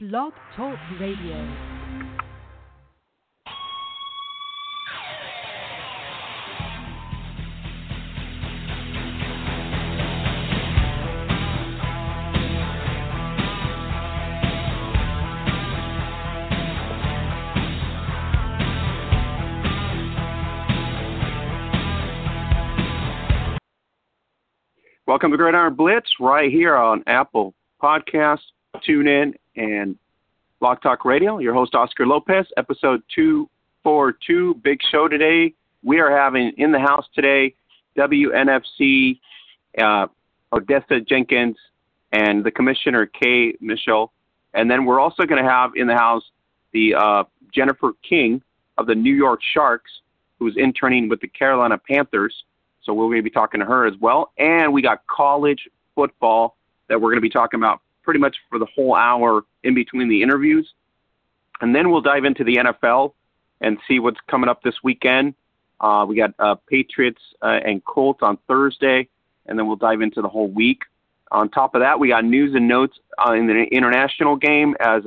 Blog Talk Radio. Welcome to Gridiron Blitz right here on Apple Podcasts, Tune In, and Blog Talk Radio. Your host, Oscar Lopez, episode 242. Big show today. We are having in the house today WNFC, Odessa Jenkins, and the commissioner, Kaye Mitchell. And then we're also going to have in the house the Jennifer King of the New York Sharks, who's interning with the Carolina Panthers. So we're going to be talking to her as well. And we got college football that we're going to be talking about pretty much for the whole hour in between the interviews. And then we'll dive into the NFL and see what's coming up this weekend. We got Patriots and Colts on Thursday, and then we'll dive into the whole week. On top of that, we got news and notes in the international game as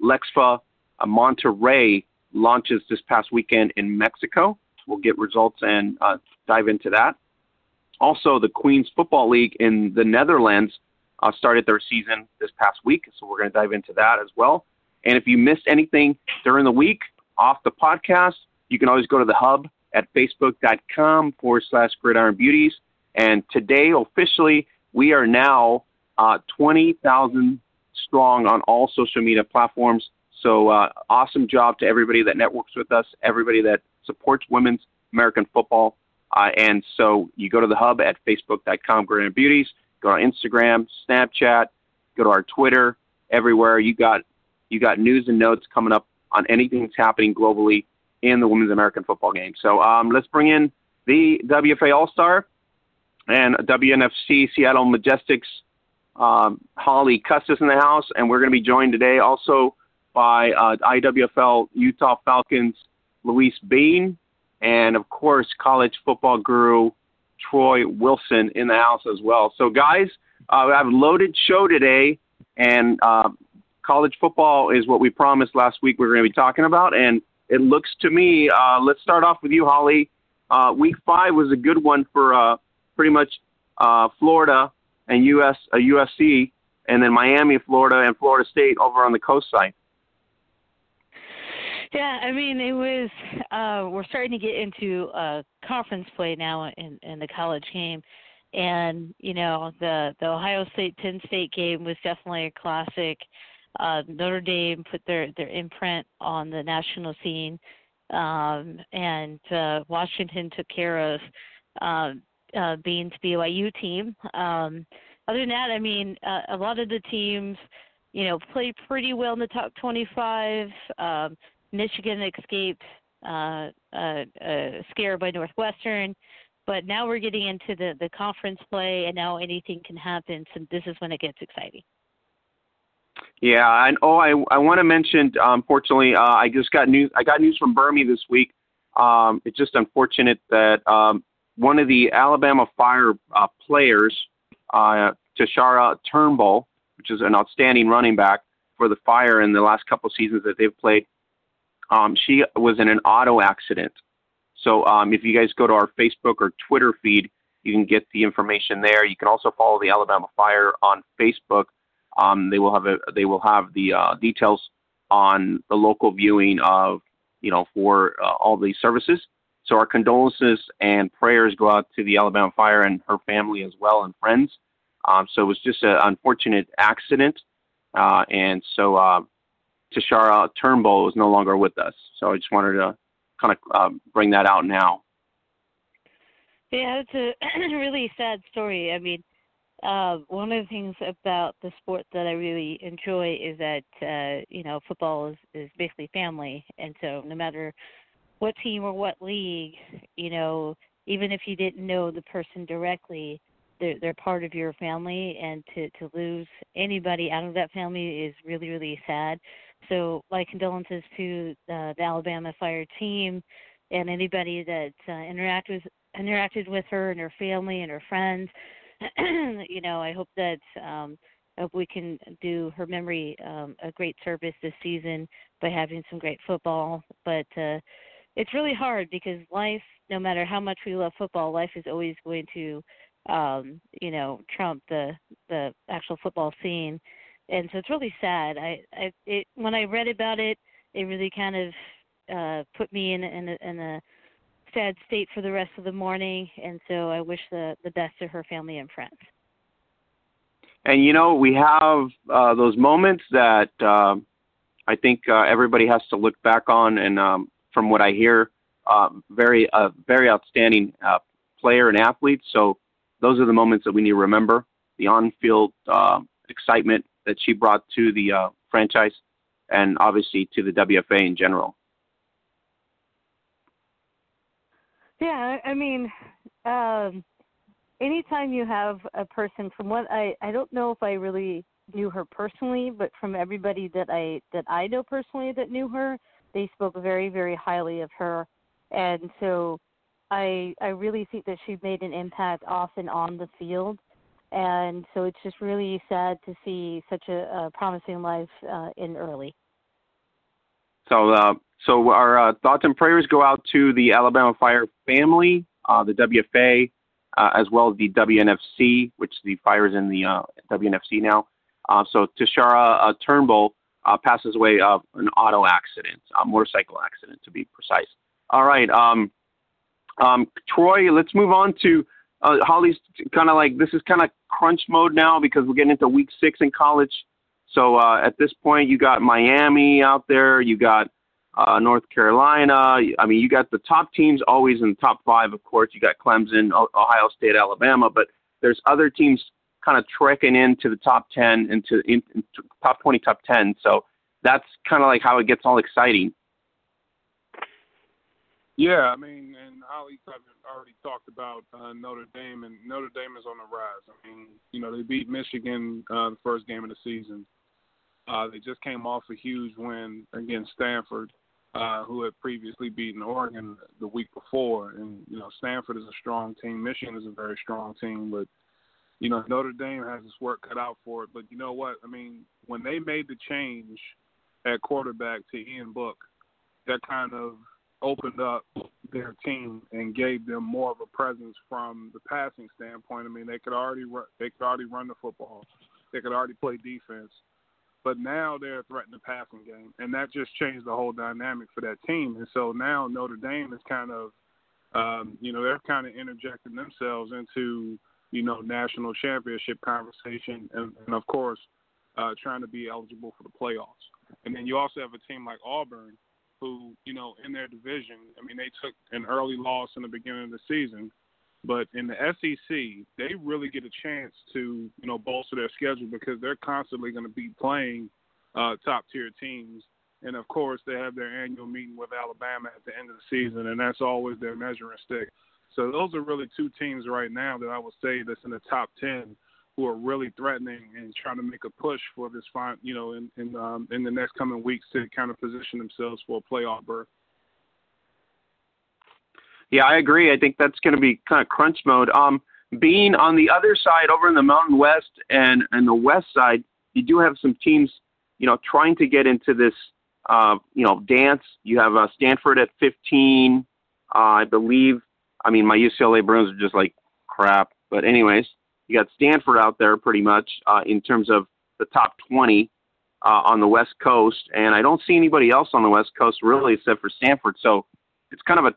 Lexfa Monterrey launches this past weekend in Mexico. We'll get results and dive into that. Also, the Queen's Football League in the Netherlands started their season this past week, so we're going to dive into that as well. And if you missed anything during the week off the podcast, you can always go to the hub at facebook.com/gridironbeauties. And today, officially, we are now 20,000 strong on all social media platforms. So awesome job to everybody that networks with us, everybody that supports women's American football. And so you go to the hub at facebook.com/gridironbeauties, go on Instagram, Snapchat, go to our Twitter, everywhere. You got news and notes coming up on anything that's happening globally in the women's American football game. So let's bring in the WFA All-Star and WNFC Seattle Majestics, Holly Custis in the house. And we're going to be joined today also by IWFL Utah Falcons, Louise Bean, and, of course, college football guru Troy Wilson in the house as well. So, guys, we have a loaded show today, and college football is what we promised last week we were going to be talking about, and it looks to me, let's start off with you, Holly. Week 5 was a good one for pretty much Florida and USC, and then Miami, Florida, and Florida State over on the coast side. Yeah, I mean, it was we're starting to get into conference play now in the college game. And, you know, the Ohio State-Penn State game was definitely a classic. Notre Dame put their imprint on the national scene, and Washington took care of Bean's BYU team. Other than that, I mean, a lot of the teams, you know, played pretty well in the top 25. Michigan escaped a scare by Northwestern, but now we're getting into the conference play, and now anything can happen. So this is when it gets exciting. Yeah, and I want to mention, unfortunately, I got news from Burmese this week. It's just unfortunate that one of the Alabama Fire players, Tashara Turnbull, which is an outstanding running back for the Fire in the last couple of seasons that they've played. She was in an auto accident. So if you guys go to our Facebook or Twitter feed, you can get the information there. You can also follow the Alabama Fire on Facebook. They will have the details on the local viewing of, you know, for all these services. So our condolences and prayers go out to the Alabama Fire and her family as well and friends. So it was just an unfortunate accident. And so Tashara Turnbull is no longer with us. So I just wanted to kind of bring that out now. Yeah, it's a really sad story. I mean, one of the things about the sport that I really enjoy is that, you know, football is basically family. And so no matter what team or what league, you know, even if you didn't know the person directly, they're part of your family, and to lose anybody out of that family is really, really sad. So my condolences to the Alabama Fire team and anybody that interacted with her and her family and her friends. You know, I hope that hope we can do her memory a great service this season by having some great football. But it's really hard because life, no matter how much we love football, life is always going to, trump the actual football scene. And so it's really sad. When I read about it, it really kind of put me in a sad state for the rest of the morning. And so I wish the best to her family and friends. And, we have those moments that I think everybody has to look back on. And from what I hear, very outstanding player and athlete. So those are the moments that we need to remember, the on-field excitement that she brought to the franchise and obviously to the WFA in general. Yeah, I mean, anytime you have a person from what I don't know if I really knew her personally, but from everybody that I know personally that knew her, they spoke very, very highly of her. And so I really think that she made an impact off and on the field. And so it's just really sad to see such a promising life end early. So our thoughts and prayers go out to the Alabama Fire family, the WFA, as well as the WNFC, which the Fire is in the WNFC now. So Tashara Turnbull passes away of an auto accident, a motorcycle accident to be precise. All right, Troy, let's move on to Holly's kind of like, this is kind of crunch mode now because we're getting into week 6 in college. So at this point, you got Miami out there, you got North Carolina. I mean, you got the top teams always in the top 5, of course. You got Clemson, Ohio State, Alabama, but there's other teams kind of trekking into the top 10, into top 20, top 10. So that's kind of like how it gets all exciting. Yeah, I mean, and Holly already talked about Notre Dame, and Notre Dame is on the rise. I mean, they beat Michigan the first game of the season. They just came off a huge win against Stanford, who had previously beaten Oregon the week before. And, Stanford is a strong team. Michigan is a very strong team. But, Notre Dame has its work cut out for it. But you know what? I mean, when they made the change at quarterback to Ian Book, that kind of opened up their team and gave them more of a presence from the passing standpoint. I mean, they could already run the football. They could already play defense. But now they're threatening the passing game, and that just changed the whole dynamic for that team. And so now Notre Dame is kind of, they're kind of interjecting themselves into, national championship conversation and of course, trying to be eligible for the playoffs. And then you also have a team like Auburn who, in their division, I mean, they took an early loss in the beginning of the season. But in the SEC, they really get a chance to, bolster their schedule because they're constantly going to be playing top-tier teams. And, of course, they have their annual meeting with Alabama at the end of the season, and that's always their measuring stick. So those are really two teams right now that I would say that's in the top 10 who are really threatening and trying to make a push for this, in the next coming weeks to kind of position themselves for a playoff berth. Yeah, I agree. I think that's going to be kind of crunch mode. Being on the other side over in the Mountain West and the West side, you do have some teams, trying to get into this, dance. You have Stanford at 15, I believe. I mean, my UCLA Bruins are just like crap. But anyways, you got Stanford out there pretty much in terms of the top 20 on the West Coast. And I don't see anybody else on the West Coast really except for Stanford. So it's kind of a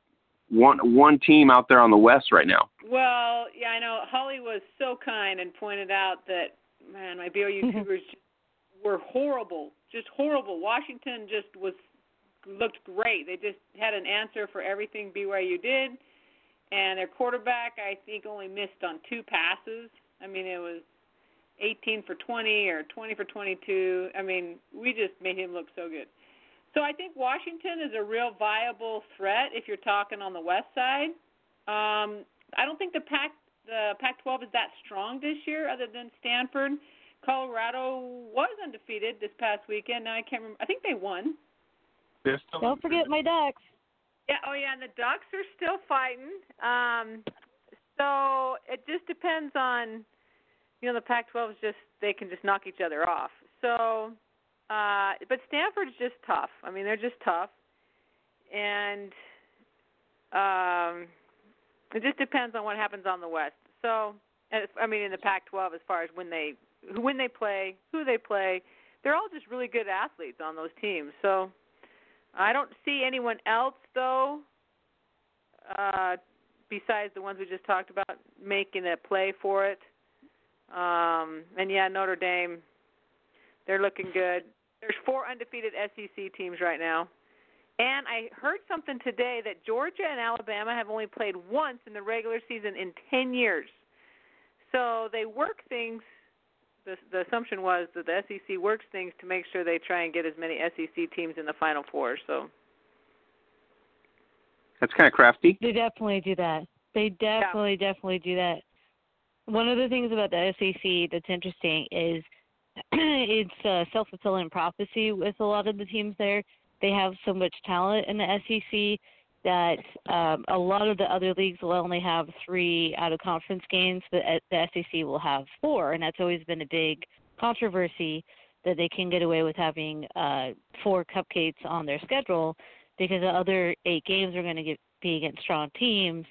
one team out there on the West right now. Well, yeah, I know. Holly was so kind and pointed out that, man, my BYU Cougars were horrible, just horrible. Washington just looked great. They just had an answer for everything BYU did, and their quarterback, I think, only missed on 2 passes. I mean, it was 18 for 20 or 20 for 22. I mean, we just made him look so good. So I think Washington is a real viable threat if you're talking on the West side. I don't think the Pac-12 is that strong this year other than Stanford. Colorado was undefeated this past weekend. Now I can't remember. I think they won. Don't forget my Ducks. Yeah. Oh, yeah, and the Ducks are still fighting. So it just depends on, you know, the Pac-12 is just, they can just knock each other off. So, but Stanford's just tough. I mean, they're just tough. And it just depends on what happens on the West. So, I mean, in the Pac-12, as far as when they play, who they play, they're all just really good athletes on those teams. So I don't see anyone else, though, besides the ones we just talked about, making a play for it. And, yeah, Notre Dame, they're looking good. There's 4 undefeated SEC teams right now. And I heard something today that Georgia and Alabama have only played once in the regular season in 10 years. So they work things. The assumption was that the SEC works things to make sure they try and get as many SEC teams in the Final Four. So that's kind of crafty. They definitely do that. They definitely do that. One of the things about the SEC that's interesting is it's a self-fulfilling prophecy with a lot of the teams there. They have so much talent in the SEC that a lot of the other leagues will only have 3 out-of-conference games, but the SEC will have 4, and that's always been a big controversy that they can get away with having 4 cupcakes on their schedule because the other 8 games are going to be against strong teams.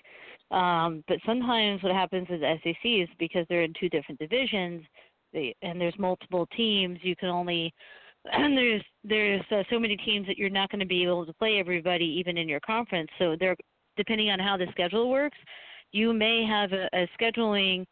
But sometimes what happens with the SEC is because they're in 2 different divisions and there's multiple teams, you can only – and there's so many teams that you're not going to be able to play everybody even in your conference. So depending on how the schedule works, you may have a scheduling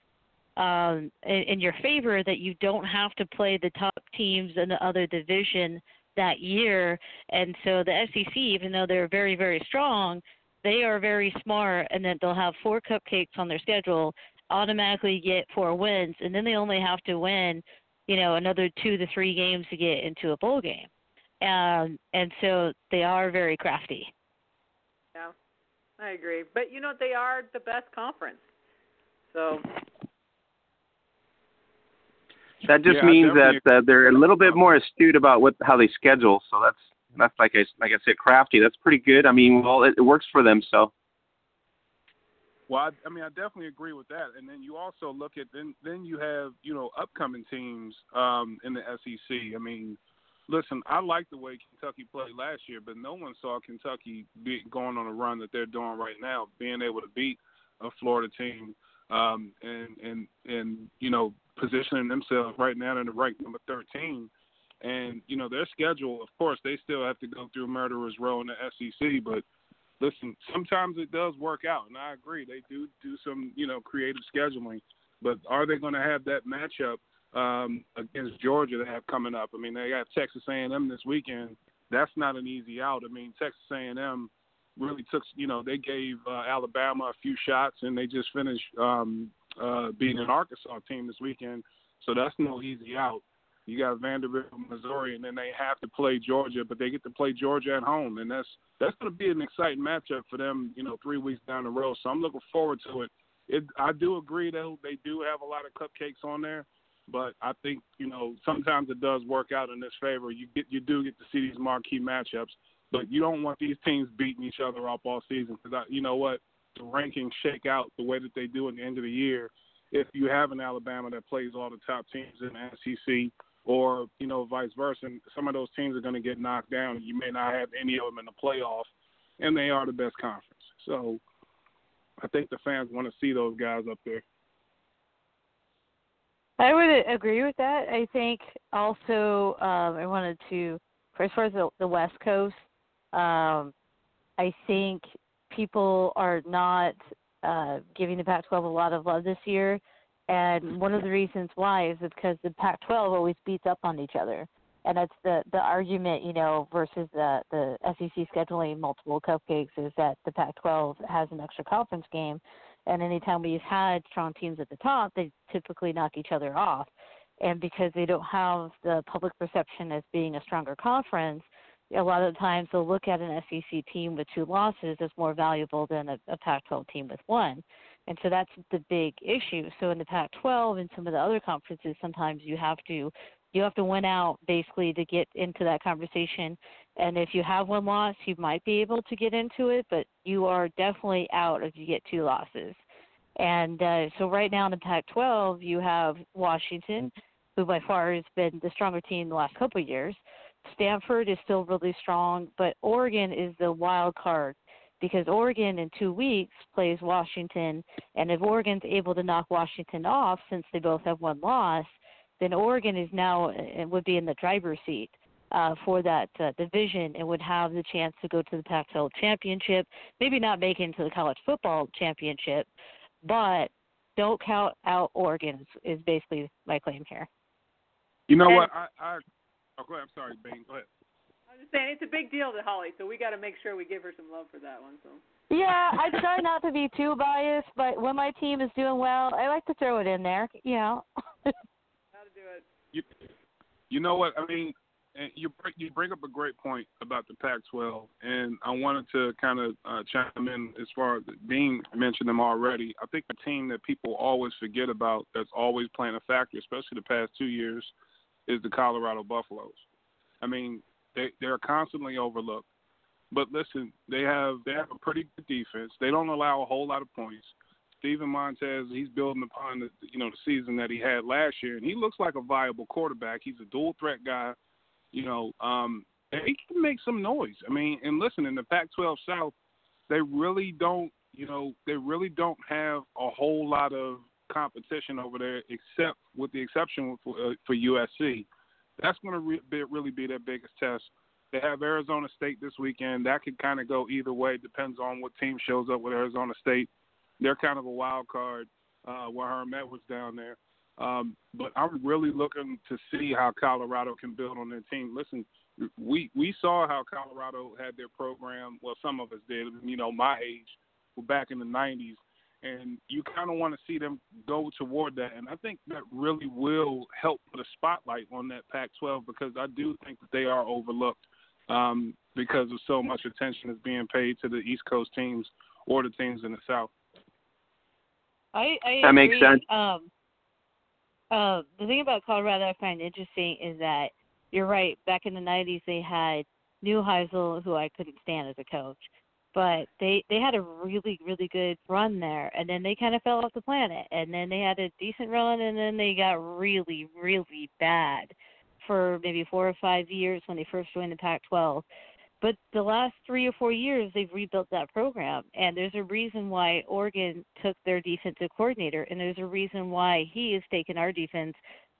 in your favor that you don't have to play the top teams in the other division that year. And so the SEC, even though they're very, very strong, they are very smart, and that they'll have 4 cupcakes on their schedule, automatically get 4 wins, and then they only have to win – you know, another 2 to 3 games to get into a bowl game. And so they are very crafty. Yeah, I agree. But, you know, they are the best conference. So that just means that they're a little bit more astute about how they schedule. So that's like I said, crafty. That's pretty good. I mean, well, it works for them, so. Well, I mean, I definitely agree with that. And then you also look at then you have, you know, upcoming teams in the SEC. I mean, listen, I like the way Kentucky played last year, but no one saw Kentucky going on a run that they're doing right now, being able to beat a Florida team and you know, positioning themselves right now in the rank number 13. And, you know, their schedule, of course, they still have to go through Murderers Row in the SEC, but listen, sometimes it does work out, and I agree. They do some, you know, creative scheduling. But are they going to have that matchup against Georgia they have coming up? I mean, they got Texas A&M this weekend. That's not an easy out. I mean, Texas A&M really took, you know, they gave Alabama a few shots, and they just finished beating an Arkansas team this weekend. So that's no easy out. You got Vanderbilt, Missouri, and then they have to play Georgia, but they get to play Georgia at home, and that's going to be an exciting matchup for them, you know, 3 weeks down the road. So I'm looking forward to it. I do agree that they do have a lot of cupcakes on there, but I think, you know, sometimes it does work out in this favor. You do get to see these marquee matchups, but you don't want these teams beating each other up all season because, you know what, the rankings shake out the way that they do at the end of the year. If you have an Alabama that plays all the top teams in the SEC, or, you know, vice versa, and some of those teams are going to get knocked down, and you may not have any of them in the playoff, and they are the best conference. So I think the fans want to see those guys up there. I would agree with that. I think also I wanted to, for as far as the West Coast, I think people are not giving the Pac-12 a lot of love this year. And one of the reasons why is because the Pac-12 always beats up on each other. And that's the argument, you know, versus the SEC scheduling multiple cupcakes is that the Pac-12 has an extra conference game. And anytime we've had strong teams at the top, they typically knock each other off. And because they don't have the public perception as being a stronger conference, a lot of the times they'll look at an SEC team with 2 losses as more valuable than a Pac-12 team with 1. And so that's the big issue. So in the Pac-12 and some of the other conferences, sometimes you have to win out basically to get into that conversation. And if you have 1 loss, you might be able to get into it, but you are definitely out if you get 2 losses. And so right now in the Pac-12, you have Washington, who by far has been the stronger team the last couple of years. Stanford is still really strong, but Oregon is the wild card because Oregon in 2 weeks plays Washington. And if Oregon's able to knock Washington off, since they both have one loss, then Oregon is now would be in the driver's seat for that division and would have the chance to go to the Pac-12 championship, maybe not make it into the college football championship, but don't count out Oregon is basically my claim here. You know what? Oh, go ahead. I'm sorry, Bean. Go ahead. I was just saying it's a big deal to Holly, so we got to make sure we give her some love for that one. So. Yeah, I try not to be too biased, but when my team is doing well, I like to throw it in there, you know. How to do it. You know what? I mean, you bring up a great point about the Pac-12, and I wanted to kind of chime in as far as Bean mentioned them already. I think the team that people always forget about that's always playing a factor, especially the past 2 years, is the Colorado Buffaloes. I mean, they're constantly overlooked. But listen, they have a pretty good defense. They don't allow a whole lot of points. Steven Montez, he's building upon the season that he had last year, and he looks like a viable quarterback. He's a dual threat guy. You know, they can make some noise. I mean, and listen, in the Pac-12 South, they really don't have a whole lot of competition over there, except with the exception for USC. That's going to really be their biggest test. They have Arizona State this weekend. That could kind of go either way. Depends on what team shows up with Arizona State. They're kind of a wild card where Herm Edwards down there. But I'm really looking to see how Colorado can build on their team. Listen, we saw how Colorado had their program. Well, some of us did. You know, my age, we're back in the 90s. And you kind of want to see them go toward that. And I think that really will help put a spotlight on that Pac-12 because I do think that they are overlooked because of so much attention is being paid to the East Coast teams or the teams in the South. I that makes agree. Sense. The thing about Colorado I find interesting is that you're right. Back in the 90s, they had Neuheisel, who I couldn't stand as a coach. But they had a really, really good run there, and then they kind of fell off the planet. And then they had a decent run, and then they got really, really bad for maybe 4 or 5 years when they first joined the Pac-12. But the last 3 or 4 years, they've rebuilt that program, and there's a reason why Oregon took their defensive coordinator, and there's a reason why he has taken our defense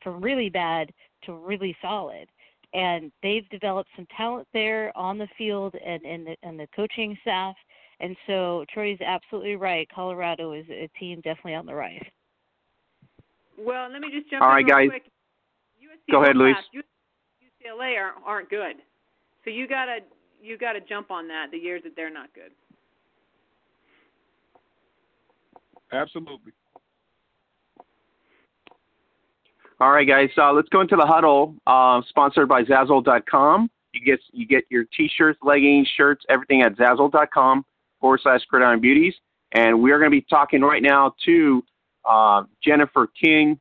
from really bad to really solid. And they've developed some talent there on the field and in the coaching staff. And so Troy's absolutely right. Colorado is a team definitely on the rise. Well, let me just jump in real quick. USC go ahead, Louise. UCLA aren't good. So you gotta jump on that the years that they're not good. Absolutely. All right, guys, let's go into the huddle, sponsored by Zazzle.com. You get your T-shirts, leggings, shirts, everything at Zazzle.com /Gridiron Beauties. And we are going to be talking right now to Jennifer King,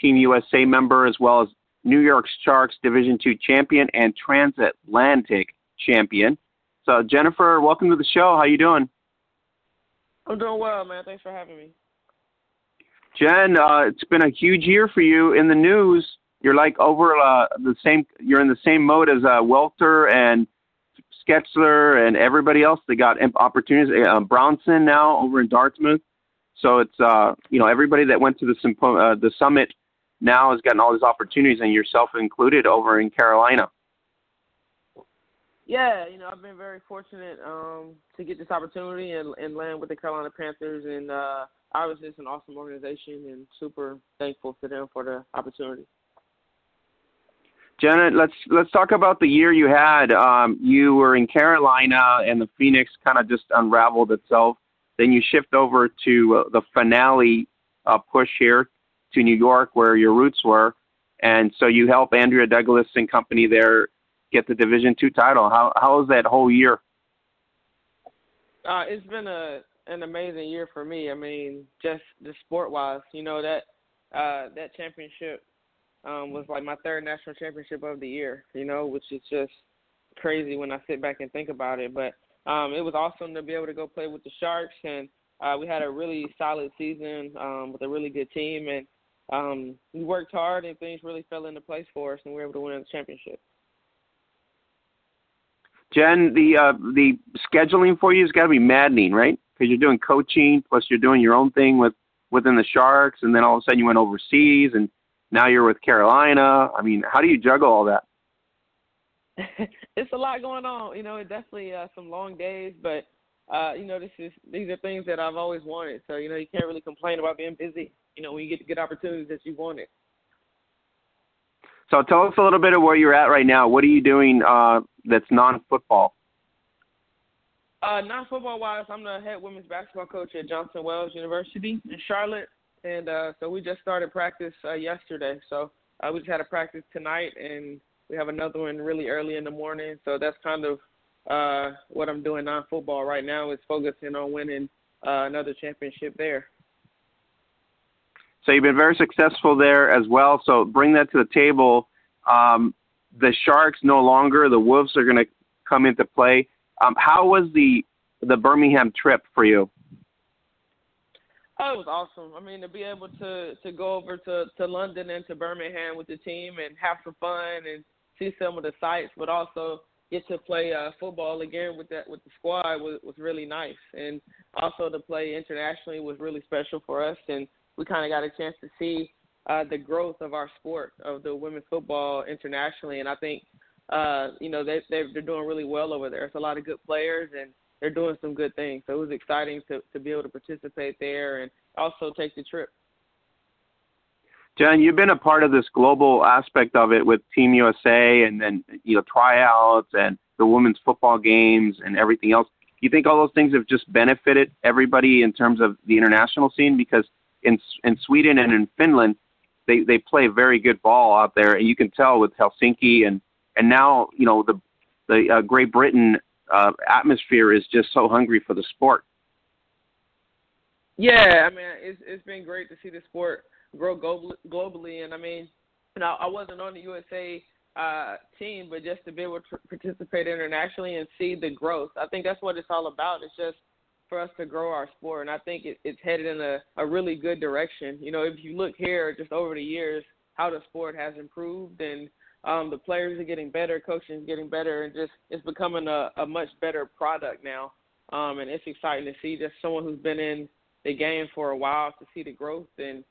Team USA member, as well as New York Sharks Division II champion and transatlantic champion. So, Jennifer, welcome to the show. How you doing? I'm doing well, man. Thanks for having me. Jen, it's been a huge year for you in the news. You're like over the same. You're in the same mode as Welter and Schechler and everybody else. They got opportunities. Brownson now over in Dartmouth. So it's everybody that went to the summit now has gotten all these opportunities, and yourself included over in Carolina. Yeah, I've been very fortunate to get this opportunity and land with the Carolina Panthers and. Obviously, it's an awesome organization, and super thankful to them for the opportunity. Janet, let's talk about the year you had. You were in Carolina, and the Phoenix kind of just unraveled itself. Then you shift over to the finale push here to New York, where your roots were, and so you help Andrea Douglas and company there get the Division II title. How was that whole year? It's been an amazing year for me. I mean, just sport-wise, that championship was like my third national championship of the year, which is just crazy when I sit back and think about it. But it was awesome to be able to go play with the Sharks and We had a really solid season with a really good team, and we worked hard, and things really fell into place for us, and we were able to win the championship. Jen, the scheduling for you has got to be maddening, right? Because you're doing coaching, plus you're doing your own thing within the Sharks, and then all of a sudden you went overseas, and now you're with Carolina. I mean, how do you juggle all that? It's a lot going on. You know, it definitely some long days, but, you know, these are things that I've always wanted. So, you know, you can't really complain about being busy, you know, when you get good opportunities that you wanted. So tell us a little bit of where you're at right now. What are you doing that's non-football? Non-football-wise, I'm the head women's basketball coach at Johnson Wells University in Charlotte. And so we just started practice yesterday. So we just had a practice tonight, and we have another one really early in the morning. So that's kind of what I'm doing non-football right now, is focusing on winning another championship there. So you've been very successful there as well. So bring that to the table. The Sharks no longer, the Wolves are going to come into play. How was the Birmingham trip for you? Oh, it was awesome. I mean, to be able to go over to London and to Birmingham with the team and have some fun and see some of the sights, but also get to play football again with the squad was really nice. And also to play internationally was really special for us. And we kind of got a chance to see the growth of our sport, of the women's football internationally. And I think, you know, they're doing really well over there. It's a lot of good players, and they're doing some good things. So it was exciting to be able to participate there and also take the trip. Jen, you've been a part of this global aspect of it with Team USA and then, you know, tryouts and the women's football games and everything else. You think all those things have just benefited everybody in terms of the international scene? Because in Sweden and in Finland, they play very good ball out there, and you can tell with Helsinki and now, you know, the Great Britain atmosphere is just so hungry for the sport. Yeah, I mean, it's been great to see the sport grow globally, and I mean, you know, I wasn't on the USA team, but just to be able to participate internationally and see the growth, I think that's what it's all about. It's just for us to grow our sport, and I think it's headed in a really good direction. You know, if you look here just over the years, how the sport has improved, and the players are getting better, coaching is getting better, and just it's becoming a much better product now. And it's exciting to see just someone who's been in the game for a while to see the growth and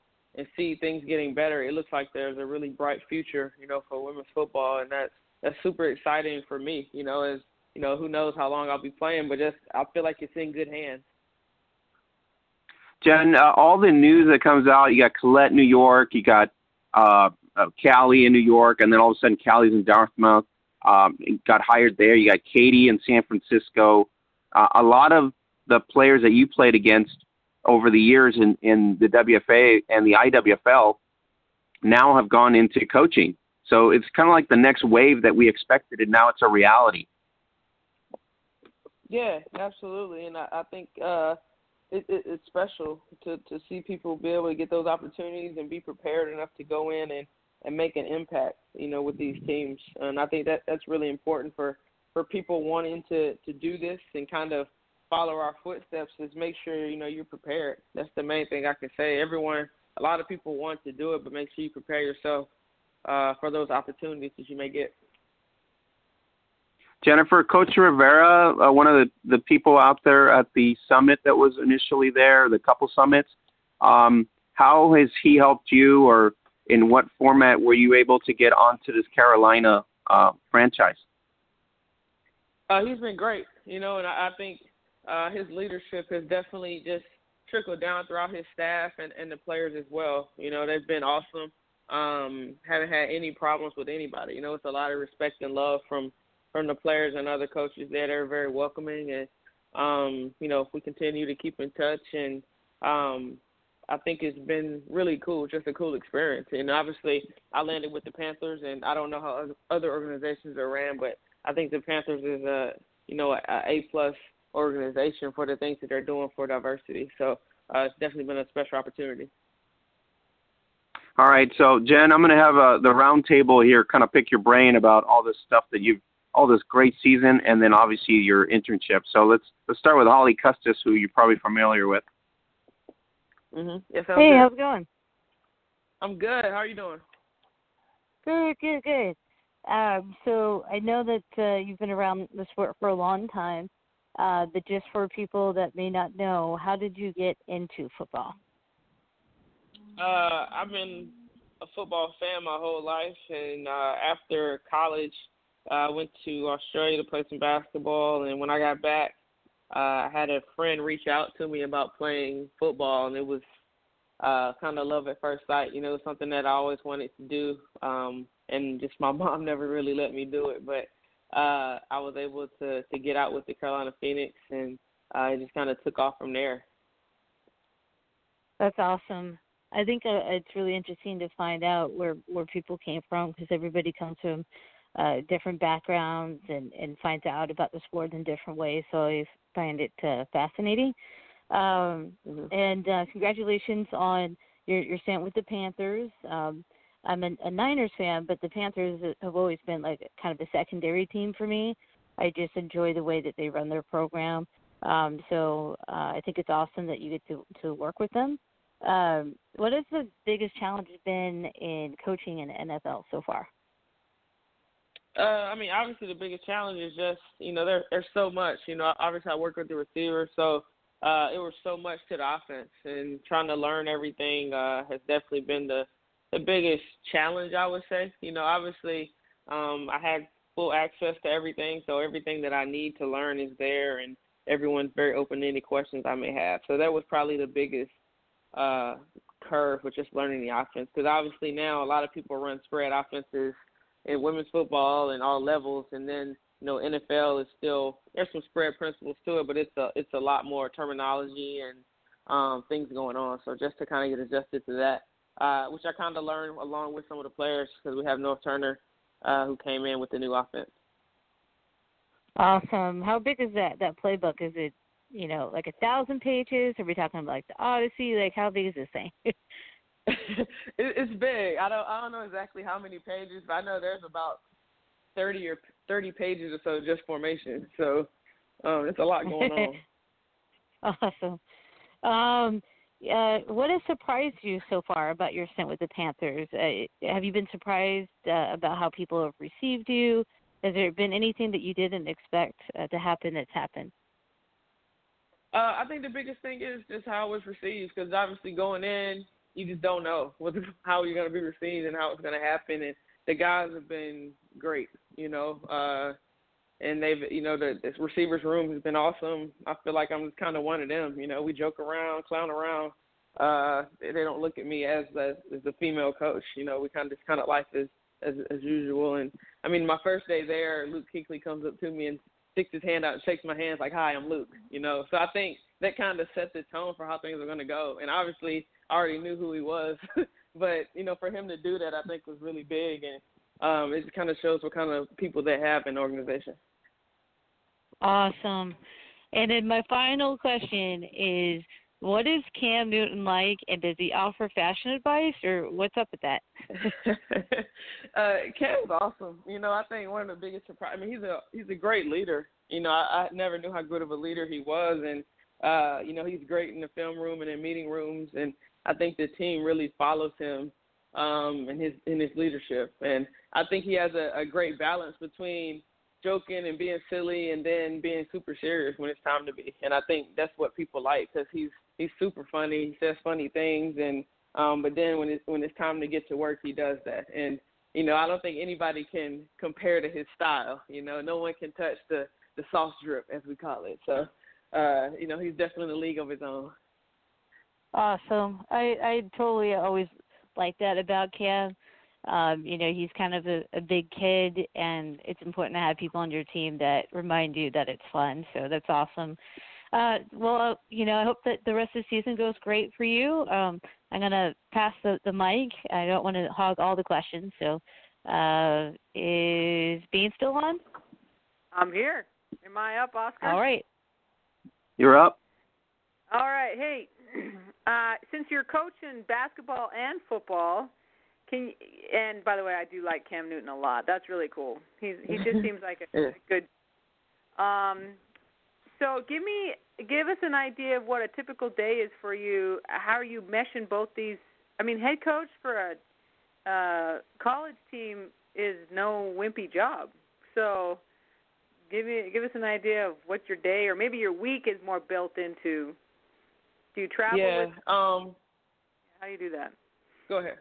see things getting better. It looks like there's a really bright future, you know, for women's football, and that's super exciting for me. You know, as you know, who knows how long I'll be playing, but just I feel like it's in good hands. Jen, all the news that comes out, you got Colette, New York, you got Callie in New York, and then all of a sudden Callie's in Dartmouth, got hired there. You got Katie in San Francisco. A lot of the players that you played against over the years in the WFA and the IWFL now have gone into coaching. So it's kind of like the next wave that we expected, and now it's a reality. Yeah, absolutely, and I think it's special to see people be able to get those opportunities and be prepared enough to go in and make an impact, you know, with these teams. And I think that's really important for people wanting to do this and kind of follow our footsteps, is make sure, you know, you're prepared. That's the main thing I can say. A lot of people want to do it, but make sure you prepare yourself for those opportunities that you may get. Jennifer, Coach Rivera, one of the people out there at the summit that was initially there, the couple summits, how has he helped you, or in what format were you able to get onto this Carolina franchise? He's been great, you know, and I think his leadership has definitely just trickled down throughout his staff and the players as well. You know, they've been awesome. Haven't had any problems with anybody. You know, it's a lot of respect and love from the players and other coaches there. They're very welcoming. And, you know, if we continue to keep in touch, and I think it's been really cool, just a cool experience. And obviously I landed with the Panthers, and I don't know how other organizations are ran, but I think the Panthers is a A-plus organization for the things that they're doing for diversity. So it's definitely been a special opportunity. All right. So, Jen, I'm going to have the roundtable here kind of pick your brain about all this stuff that you've all this great season, and then obviously your internship. So let's start with Holly Custis, who you're probably familiar with. Yes, I'm good. How's it going? I'm good. How are you doing? Good. So I know that you've been around the sport for a long time, but just for people that may not know, how did you get into football? I've been a football fan my whole life, and after college, I went to Australia to play some basketball, and when I got back, I had a friend reach out to me about playing football, and it was kind of love at first sight. You know, something that I always wanted to do, and just my mom never really let me do it. But I was able to get out with the Carolina Phoenix, and it just kind of took off from there. That's awesome. I think it's really interesting to find out where people came from, because everybody comes from different backgrounds and finds out about the sport in different ways. So I find it fascinating. And congratulations on your stint with the Panthers. I'm a Niners fan, but the Panthers have always been like kind of a secondary team for me. I just enjoy the way that they run their program. So I think it's awesome that you get to work with them. What has the biggest challenge been in coaching in the NFL so far? I mean, obviously the biggest challenge is just, you know, there's so much. You know, obviously I work with the receiver, so it was so much to the offense. And trying to learn everything has definitely been the biggest challenge, I would say. You know, obviously I had full access to everything, so everything that I need to learn is there, and everyone's very open to any questions I may have. So that was probably the biggest curve with just learning the offense, because obviously now a lot of people run spread offenses in women's football and all levels, and then, you know, NFL is still, there's some spread principles to it, but it's a lot more terminology and things going on. So just to kind of get adjusted to that, which I kind of learned along with some of the players, because we have North Turner who came in with the new offense. Awesome. How big is that playbook? Is it, you know, like 1,000 pages? Are we talking about like the Odyssey? Like, how big is this thing? It's big. I don't know exactly how many pages, but I know there's about 30 pages or so just formation. So it's a lot going on. Awesome. What has surprised you so far about your stint with the Panthers? Have you been surprised about how people have received you? Has there been anything that you didn't expect to happen that's happened? I think the biggest thing is just how it was received, because obviously going in, you just don't know how you're going to be received and how it's going to happen. And the guys have been great, you know, and they've, you know, the receivers room has been awesome. I feel like I'm kind of one of them, you know, we joke around, clown around. They don't look at me as the female coach, you know, we kind of just life as usual. And I mean, my first day there, Luke Kuechly comes up to me and sticks his hand out and shakes my hand like, "Hi, I'm Luke," you know. So I think that kind of set the tone for how things are going to go. And obviously I already knew who he was, but, you know, for him to do that, I think was really big. And it just kind of shows what kind of people they have in the organization. Awesome. And then my final question is, what is Cam Newton like, and does he offer fashion advice, or what's up with that? Cam's awesome. You know, I think one of the biggest surprises, I mean, he's a great leader. You know, I never knew how good of a leader he was, and, you know, he's great in the film room and in meeting rooms, and I think the team really follows him in his leadership. And I think he has a great balance between joking and being silly and then being super serious when it's time to be. And I think that's what people like, because he's super funny. He says funny things. And but then when it's time to get to work, he does that. And, you know, I don't think anybody can compare to his style. You know, no one can touch the sauce drip, as we call it. So, you know, he's definitely in a league of his own. Awesome. I totally always like that about Cam. You know, he's kind of a big kid, and it's important to have people on your team that remind you that it's fun. So that's awesome. Well, you know, I hope that the rest of the season goes great for you. I'm going to pass the mic. I don't want to hog all the questions. So is Bean still on? I'm here. Am I up, Oscar? All right. You're up. All right. Hey, since you're coaching basketball and football, and by the way, I do like Cam Newton a lot. That's really cool. He just seems like a good. So give us an idea of what a typical day is for you. How are you meshing both these? I mean, head coach for a college team is no wimpy job. So give us an idea of what your day or maybe your week is more built into. Do you travel? Yeah. How do you do that? Go ahead.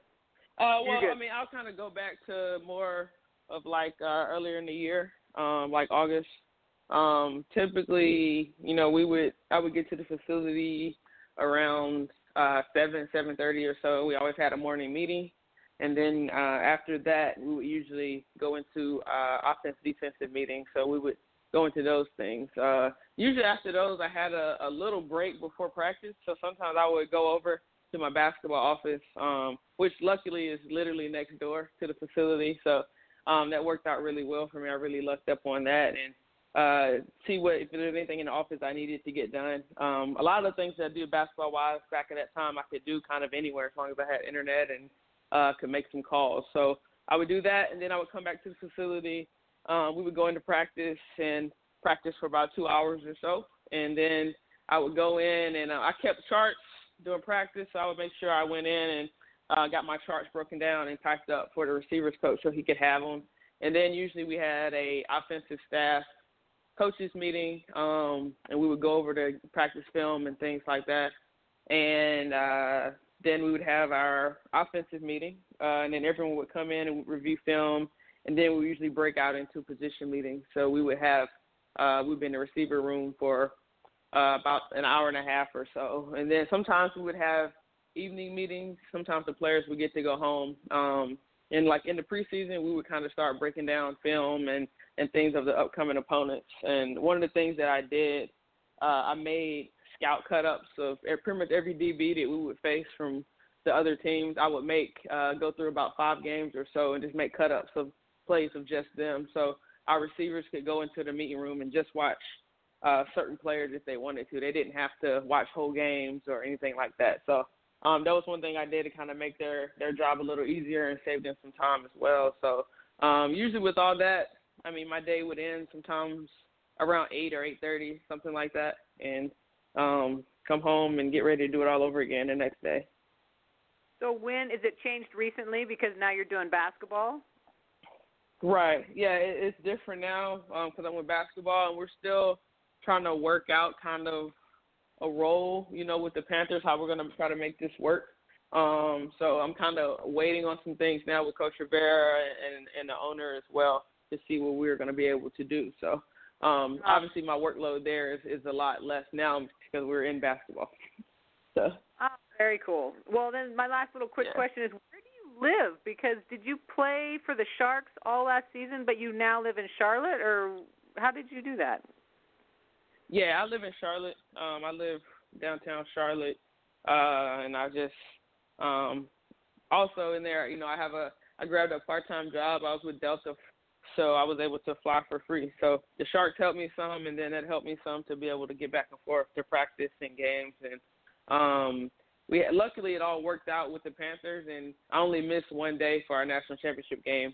I mean, I'll kind of go back to more of like earlier in the year, like August. Typically, you know, I would get to the facility around 7:30 or so. We always had a morning meeting, and then after that, we would usually go into offensive-defensive meetings. So we would go into those things. Usually after those, I had a little break before practice. So sometimes I would go over to my basketball office, which luckily is literally next door to the facility. So that worked out really well for me. I really lucked up on that and see what if there was anything in the office I needed to get done. A lot of the things that I do basketball-wise back at that time I could do kind of anywhere as long as I had internet and could make some calls. So I would do that, and then I would come back to the facility. We would go into practice and practice for about 2 hours or so, and then I would go in, and I kept charts during practice, so I would make sure I went in and got my charts broken down and typed up for the receivers coach so he could have them. And then usually we had a offensive staff coaches meeting, and we would go over the practice film and things like that. And then we would have our offensive meeting, and then everyone would come in and review film. And then we usually break out into position meetings. So we would have we'd be in the receiver room for about an hour and a half or so. And then sometimes we would have evening meetings. Sometimes the players would get to go home. And, like, in the preseason, we would kind of start breaking down film and things of the upcoming opponents. And one of the things that I did, I made scout cut-ups of pretty much every DB that we would face from the other teams. I would make go through about 5 games or so and just make cut-ups of plays of just them. So our receivers could go into the meeting room and just watch certain players if they wanted to. They didn't have to watch whole games or anything like that. So that was one thing I did to kind of make their job a little easier and save them some time as well. So usually with all that, I mean, my day would end sometimes around 8 or 8:30, something like that, and come home and get ready to do it all over again the next day. So when is it changed recently because now you're doing basketball? Right. Yeah, it's different now because I'm with basketball, and we're still trying to work out kind of a role, you know, with the Panthers, how we're going to try to make this work. So I'm kind of waiting on some things now with Coach Rivera and the owner as well to see what we're going to be able to do. So obviously my workload there is a lot less now because we're in basketball. So. Oh, very cool. Well, then my last little quick question is, where do you live? Because did you play for the Sharks all last season, but you now live in Charlotte, or how did you do that? Yeah, I live in Charlotte. I live downtown Charlotte, and I just also in there, you know, I grabbed a part-time job. I was with Delta, so I was able to fly for free. So the Sharks helped me some, and then that helped me some to be able to get back and forth to practice and games. And luckily it all worked out with the Panthers, and I only missed one day for our national championship game,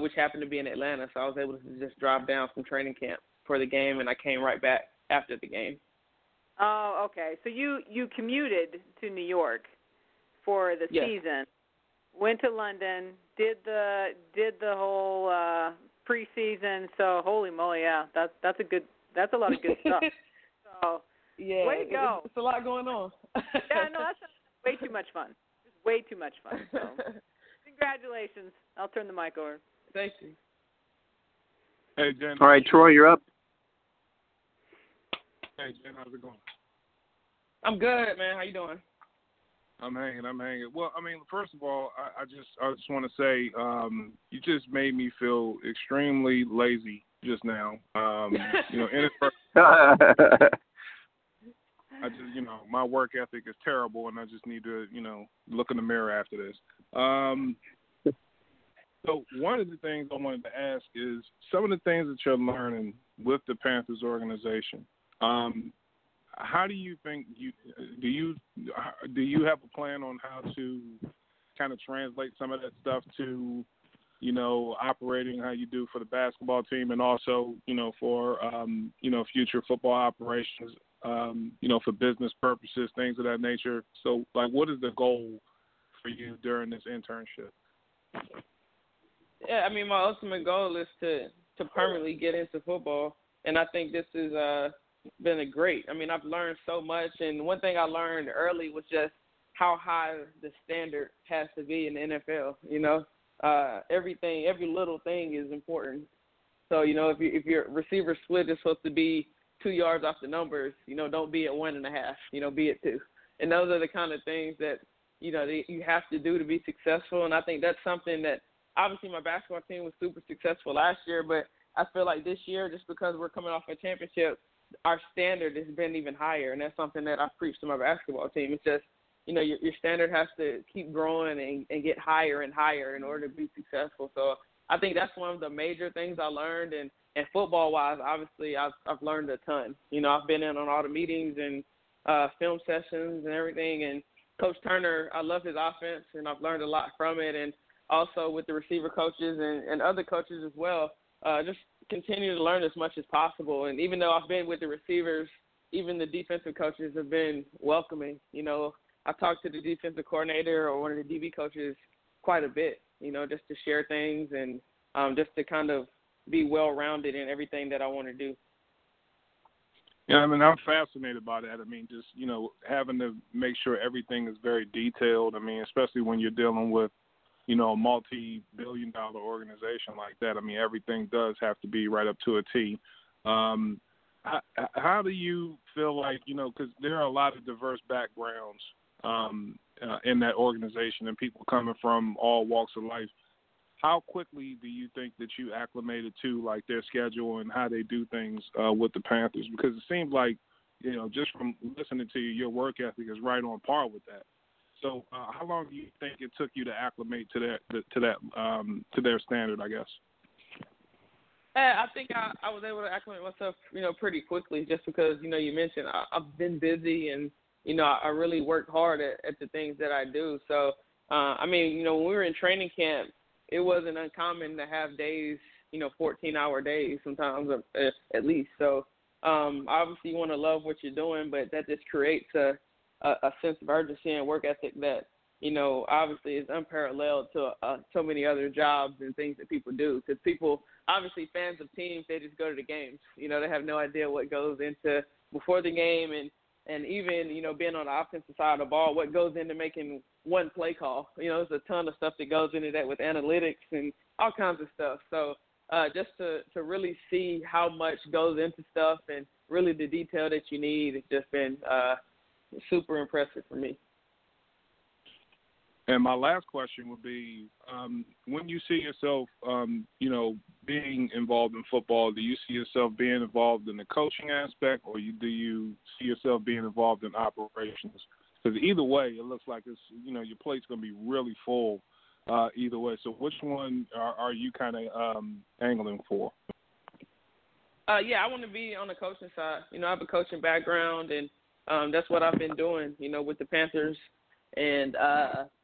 which happened to be in Atlanta. So I was able to just drive down from training camp for the game, and I came right back after the game. Oh, okay. So you commuted to New York for the season, went to London, did the whole preseason. So holy moly, yeah, that's a lot of good stuff. So yeah, way to go! It's a lot going on. Yeah, no, that's way too much fun. It's way too much fun. So congratulations. I'll turn the mic over. Thank you. Hey, Jen. All right, Troy, you're up. Hey, Jen, how's it going? I'm good, man. How you doing? I'm hanging. Well, I mean, first of all, I just want to say you just made me feel extremely lazy just now. You know, I just, you know, my work ethic is terrible, and I just need to, you know, look in the mirror after this. So one of the things I wanted to ask is some of the things that you're learning with the Panthers organization. How do you think you have a plan on how to kind of translate some of that stuff to you know, operating how you do for the basketball team, and also, you know, for, you know, future football operations, you know, for business purposes, things of that nature. So, like, what is the goal for you during this internship? Yeah, I mean, my ultimate goal is to permanently get into football, and I think this has been a great. I mean, I've learned so much, and one thing I learned early was just how high the standard has to be in the NFL, you know. Everything, every little thing is important. So, you know, if your receiver split is supposed to be 2 yards off the numbers, you know, don't be at 1.5, you know, be at 2. And those are the kind of things that, you know, that you have to do to be successful. And I think that's something that obviously my basketball team was super successful last year, but I feel like this year, just because we're coming off a championship, our standard has been even higher. And that's something that I preach to my basketball team. It's just, you know, your standard has to keep growing and get higher and higher in order to be successful. So I think that's one of the major things I learned. And football-wise, obviously, I've learned a ton. You know, I've been in on all the meetings and film sessions and everything. And Coach Turner, I love his offense, and I've learned a lot from it. And also with the receiver coaches and other coaches as well, just continue to learn as much as possible. And even though I've been with the receivers, even the defensive coaches have been welcoming, you know. I talked to the defensive coordinator or one of the DB coaches quite a bit, you know, just to share things and just to kind of be well-rounded in everything that I want to do. Yeah, I mean, I'm fascinated by that. I mean, just, you know, having to make sure everything is very detailed. I mean, especially when you're dealing with, you know, a multi-billion-dollar organization like that. I mean, everything does have to be right up to a T. How do you feel like, you know, because there are a lot of diverse backgrounds in that organization and people coming from all walks of life. How quickly do you think that you acclimated to, like, their schedule and how they do things with the Panthers? Because it seems like, you know, just from listening to you, your work ethic is right on par with that. So how long do you think it took you to acclimate to their standard, I guess? I think I was able to acclimate myself, you know, pretty quickly just because, you know, you mentioned I've been busy and, you know, I really worked hard at the things that I do. So, I mean, you know, when we were in training camp, it wasn't uncommon to have days, you know, 14-hour days sometimes at least. So, obviously you want to love what you're doing, but that just creates a sense of urgency and work ethic that, you know, obviously is unparalleled to so many other jobs and things that people do. Because people, obviously fans of teams, they just go to the games. You know, they have no idea what goes into before the game and even, you know, being on the offensive side of the ball, what goes into making one play call. You know, there's a ton of stuff that goes into that with analytics and all kinds of stuff. So just to really see how much goes into stuff and really the detail that you need has just been super impressive for me. And my last question would be, when you see yourself, you know, being involved in football, do you see yourself being involved in the coaching aspect or do you see yourself being involved in operations? Because either way, it looks like it's, you know, your plate's going to be really full either way. So which one are you kind of angling for? Yeah, I want to be on the coaching side. You know, I have a coaching background, and that's what I've been doing, you know, with the Panthers. And,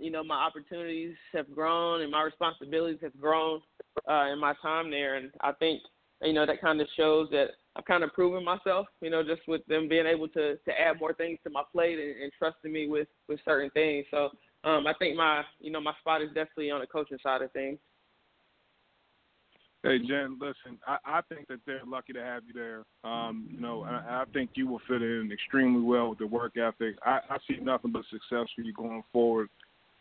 you know, my opportunities have grown and my responsibilities have grown in my time there. And I think, you know, that kind of shows that I've kind of proven myself, you know, just with them being able to add more things to my plate and trusting me with certain things. So I think my spot is definitely on the coaching side of things. Hey, Jen, listen, I think that they're lucky to have you there. You know, I think you will fit in extremely well with the work ethic. I see nothing but success for you going forward.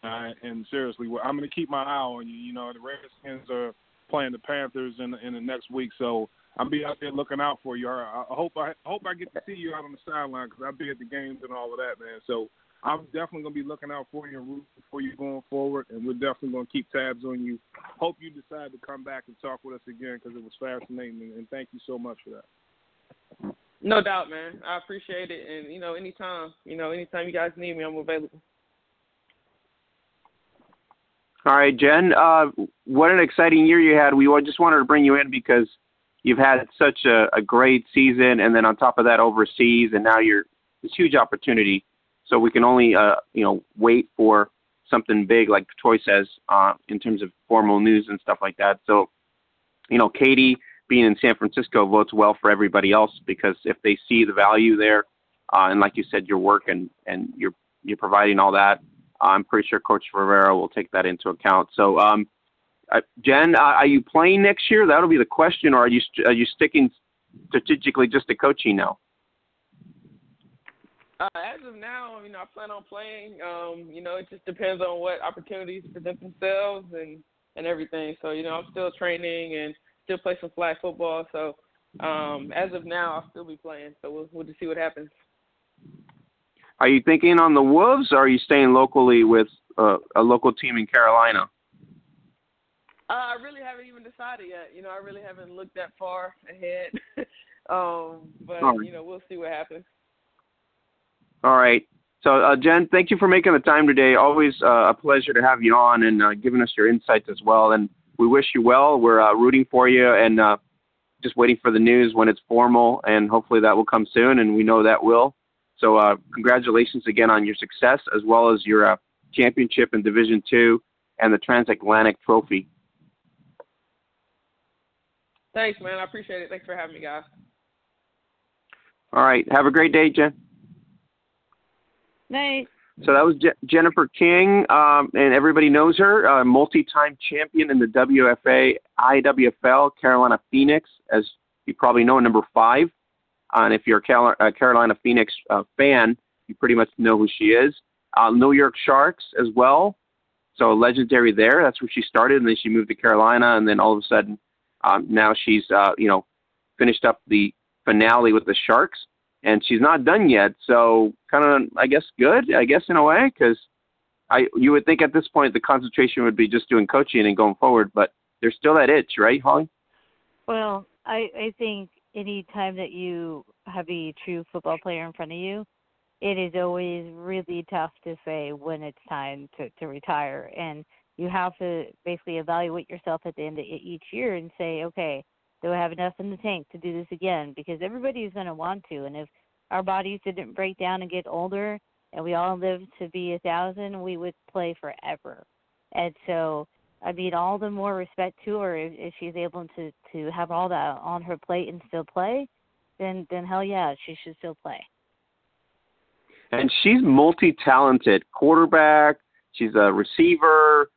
And seriously, I'm going to keep my eye on you. You know, the Redskins are playing the Panthers in the next week, so I'll be out there looking out for you. I hope I get to see you out on the sideline because I'll be at the games and all of that, man. So I'm definitely going to be looking out for you and rooting for you going forward, and we're definitely going to keep tabs on you. Hope you decide to come back and talk with us again because it was fascinating, and thank you so much for that. No doubt, man. I appreciate it, and, you know, anytime you guys need me, I'm available. All right, Jen, what an exciting year you had. We just wanted to bring you in because you've had such a great season, and then on top of that overseas, and now you're this huge opportunity. So we can only, wait for something big, like Troy says, in terms of formal news and stuff like that. So, you know, Katie being in San Francisco votes well for everybody else, because if they see the value there, and like you said, your work and you're providing all that, I'm pretty sure Coach Rivera will take that into account. So, Jen, are you playing next year? That'll be the question. Or are you sticking strategically just to coaching now? As of now, I plan on playing. It just depends on what opportunities present themselves and everything. So, I'm still training and still play some flag football. So, as of now, I'll still be playing. So we'll just see what happens. Are you thinking on the Wolves, or are you staying locally with a local team in Carolina? I really haven't even decided yet. I really haven't looked that far ahead. We'll see what happens. All right. So, Jen, thank you for making the time today. Always a pleasure to have you on and giving us your insights as well. And we wish you well. We're rooting for you and just waiting for the news when it's formal, and hopefully that will come soon, and we know that will. So congratulations again on your success, as well as your championship in Division II and the Transatlantic Trophy. Thanks, man. I appreciate it. Thanks for having me, guys. All right. Have a great day, Jen. Thanks. So that was Jennifer King, and everybody knows her, multi-time champion in the WFA, IWFL, Carolina Phoenix, as you probably know, number 5. And if you're a Carolina Phoenix fan, you pretty much know who she is. New York Sharks as well, so legendary there. That's where she started, and then she moved to Carolina, and then all of a sudden now she's, finished up the finale with the Sharks. And she's not done yet, so kind of, I guess in a way, because you would think at this point the concentration would be just doing coaching and going forward, but there's still that itch, right, Holly? Well, I think any time that you have a true football player in front of you, it is always really tough to say when it's time to retire, and you have to basically evaluate yourself at the end of each year and say, okay, do I have enough in the tank to do this again? Because everybody is going to want to. And if our bodies didn't break down and get older, and we all lived to be 1,000, we would play forever. And so, all the more respect to her if she's able to have all that on her plate and still play, then hell yeah, she should still play. And she's multi-talented. Quarterback, she's a receiver.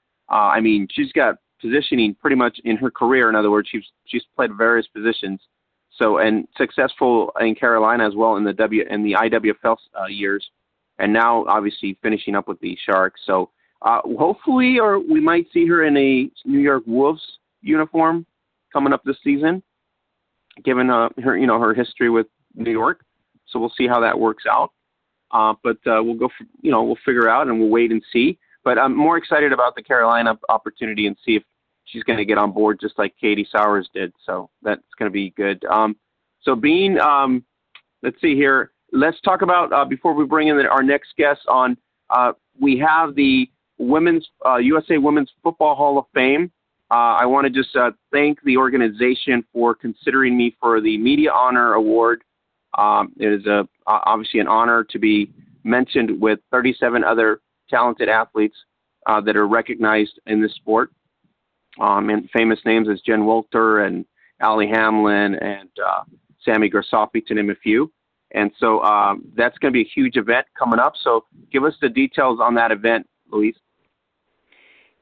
She's got positioning pretty much in her career. In other words, she's played various positions. So, and successful in Carolina as well in the IWFL years, and now obviously finishing up with the Sharks. So hopefully, or we might see her in a New York Wolves uniform coming up this season, given her her history with New York. So we'll see how that works out. But we'll go for, we'll figure out, and we'll wait and see. But I'm more excited about the Carolina opportunity and see if she's going to get on board just like Katie Sowers did. So that's going to be good. So Bean, let's see here. Let's talk about, before we bring in our next guest on, we have the USA Women's Football Hall of Fame. I want to just thank the organization for considering me for the Media Honor Award. It is obviously an honor to be mentioned with 37 other talented athletes that are recognized in this sport, and famous names as Jen Wolter and Allie Hamlin and Sammy Grasoffi, to name a few. And so that's going to be a huge event coming up. So give us the details on that event, Louise.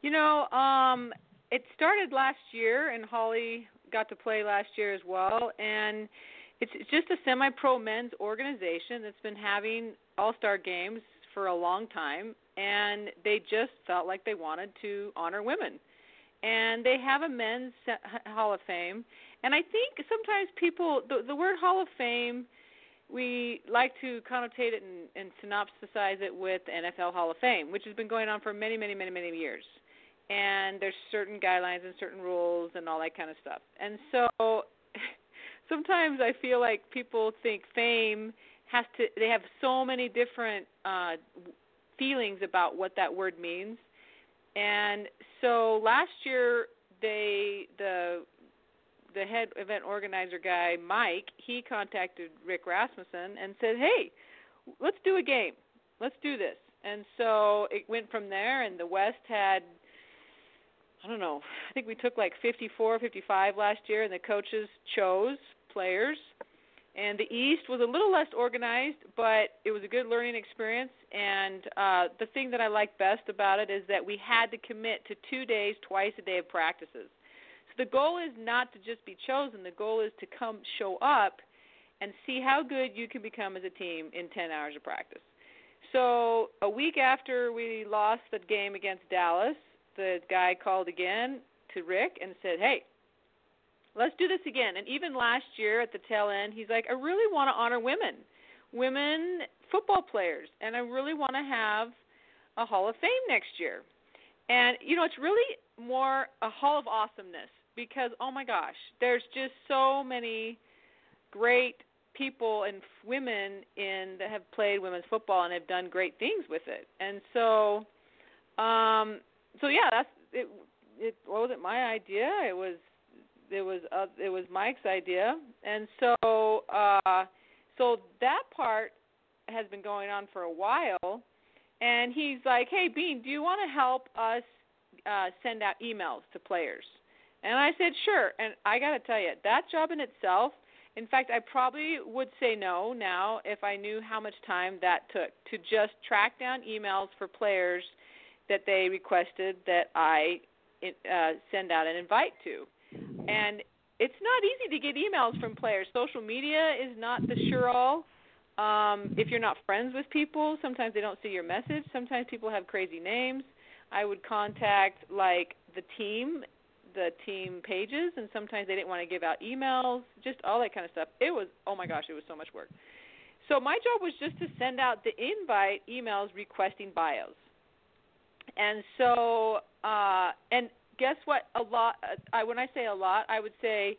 It started last year, and Holly got to play last year as well. And it's just a semi-pro men's organization that's been having all-star games for a long time, and they just felt like they wanted to honor women. And they have a men's Hall of Fame. And I think sometimes people, the word Hall of Fame, we like to connotate it and synopsisize it with NFL Hall of Fame, which has been going on for many, many, many, many years. And there's certain guidelines and certain rules and all that kind of stuff. And so sometimes I feel like people think fame has to, they have so many different feelings about what that word means. And so last year, the head event organizer guy, Mike, he contacted Rick Rasmussen and said, hey, let's do a game. Let's do this. And so it went from there, and the West had, I don't know, I think we took like 54, 55 last year, and the coaches chose players. And the East was a little less organized, but it was a good learning experience. And the thing that I like best about it is that we had to commit to 2 days, twice a day of practices. So the goal is not to just be chosen. The goal is to come show up and see how good you can become as a team in 10 hours of practice. So a week after we lost the game against Dallas, the guy called again to Rick and said, hey, let's do this again. And even last year at the tail end, he's like, I really want to honor women football players, and I really want to have a Hall of Fame next year. And, you know, it's really more a Hall of Awesomeness because, oh, my gosh, there's just so many great people and women that have played women's football and have done great things with it. And so, yeah, that's it. It wasn't my idea. It was Mike's idea, and so that part has been going on for a while. And he's like, "Hey, Bean, do you want to help us send out emails to players?" And I said, "Sure." And I got to tell you, that job in itself. In fact, I probably would say no now if I knew how much time that took to just track down emails for players that they requested that I send out an invite to. And it's not easy to get emails from players. Social media is not the sure-all. If you're not friends with people, sometimes they don't see your message. Sometimes people have crazy names. I would contact, like, the team pages, and sometimes they didn't want to give out emails, just all that kind of stuff. It was, oh, my gosh, it was so much work. So my job was just to send out the invite emails requesting bios. And so guess what? When I say a lot, I would say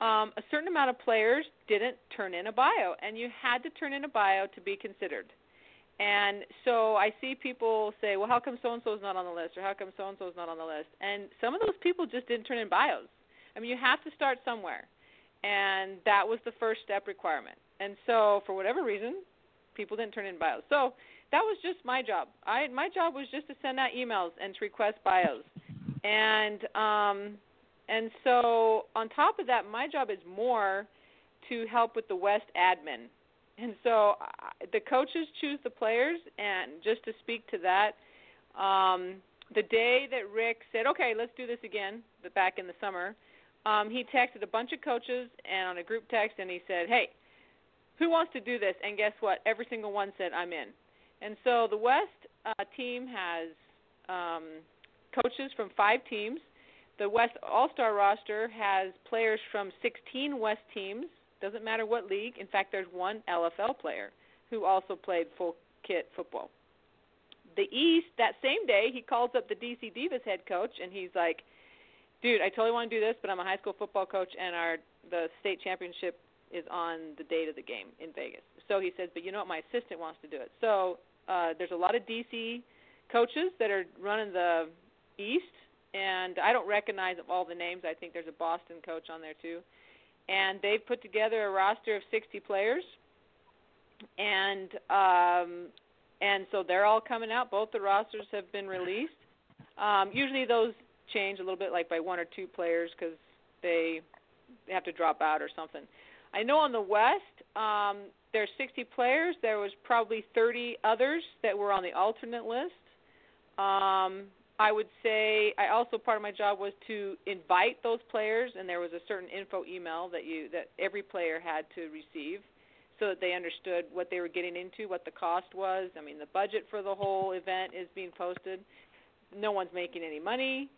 a certain amount of players didn't turn in a bio, and you had to turn in a bio to be considered. And so I see people say, well, how come so-and-so is not on the list, or how come so-and-so is not on the list? And some of those people just didn't turn in bios. I mean, you have to start somewhere, and that was the first step requirement. And so for whatever reason, people didn't turn in bios. So that was just my job. My job was just to send out emails and to request bios. And so on top of that, my job is more to help with the West admin. And so the coaches choose the players, and just to speak to that, the day that Rick said, okay, let's do this again, back in the summer, he texted a bunch of coaches and on a group text, and he said, hey, who wants to do this? And guess what? Every single one said, I'm in. And so the West team has coaches from 5 teams. The West All-Star roster has players from 16 West teams. Doesn't matter what league. In fact, there's one LFL player who also played full kit football. The East, that same day, he calls up the DC Divas head coach, and he's like, dude, I totally want to do this, but I'm a high school football coach, and the state championship is on the date of the game in Vegas. So he says, but you know what? My assistant wants to do it. So there's a lot of DC coaches that are running the East, and I don't recognize all the names. I think there's a Boston coach on there too. And they've put together a roster of 60 players. And so they're all coming out. Both the rosters have been released. Usually those change a little bit, like by 1 or 2 players because they have to drop out or something. I know on the West there's 60 players. There was probably 30 others that were on the alternate list. I would say I also part of my job was to invite those players, and there was a certain info email that every player had to receive so that they understood what they were getting into, what the cost was. I mean, the budget for the whole event is being posted. No one's making any money.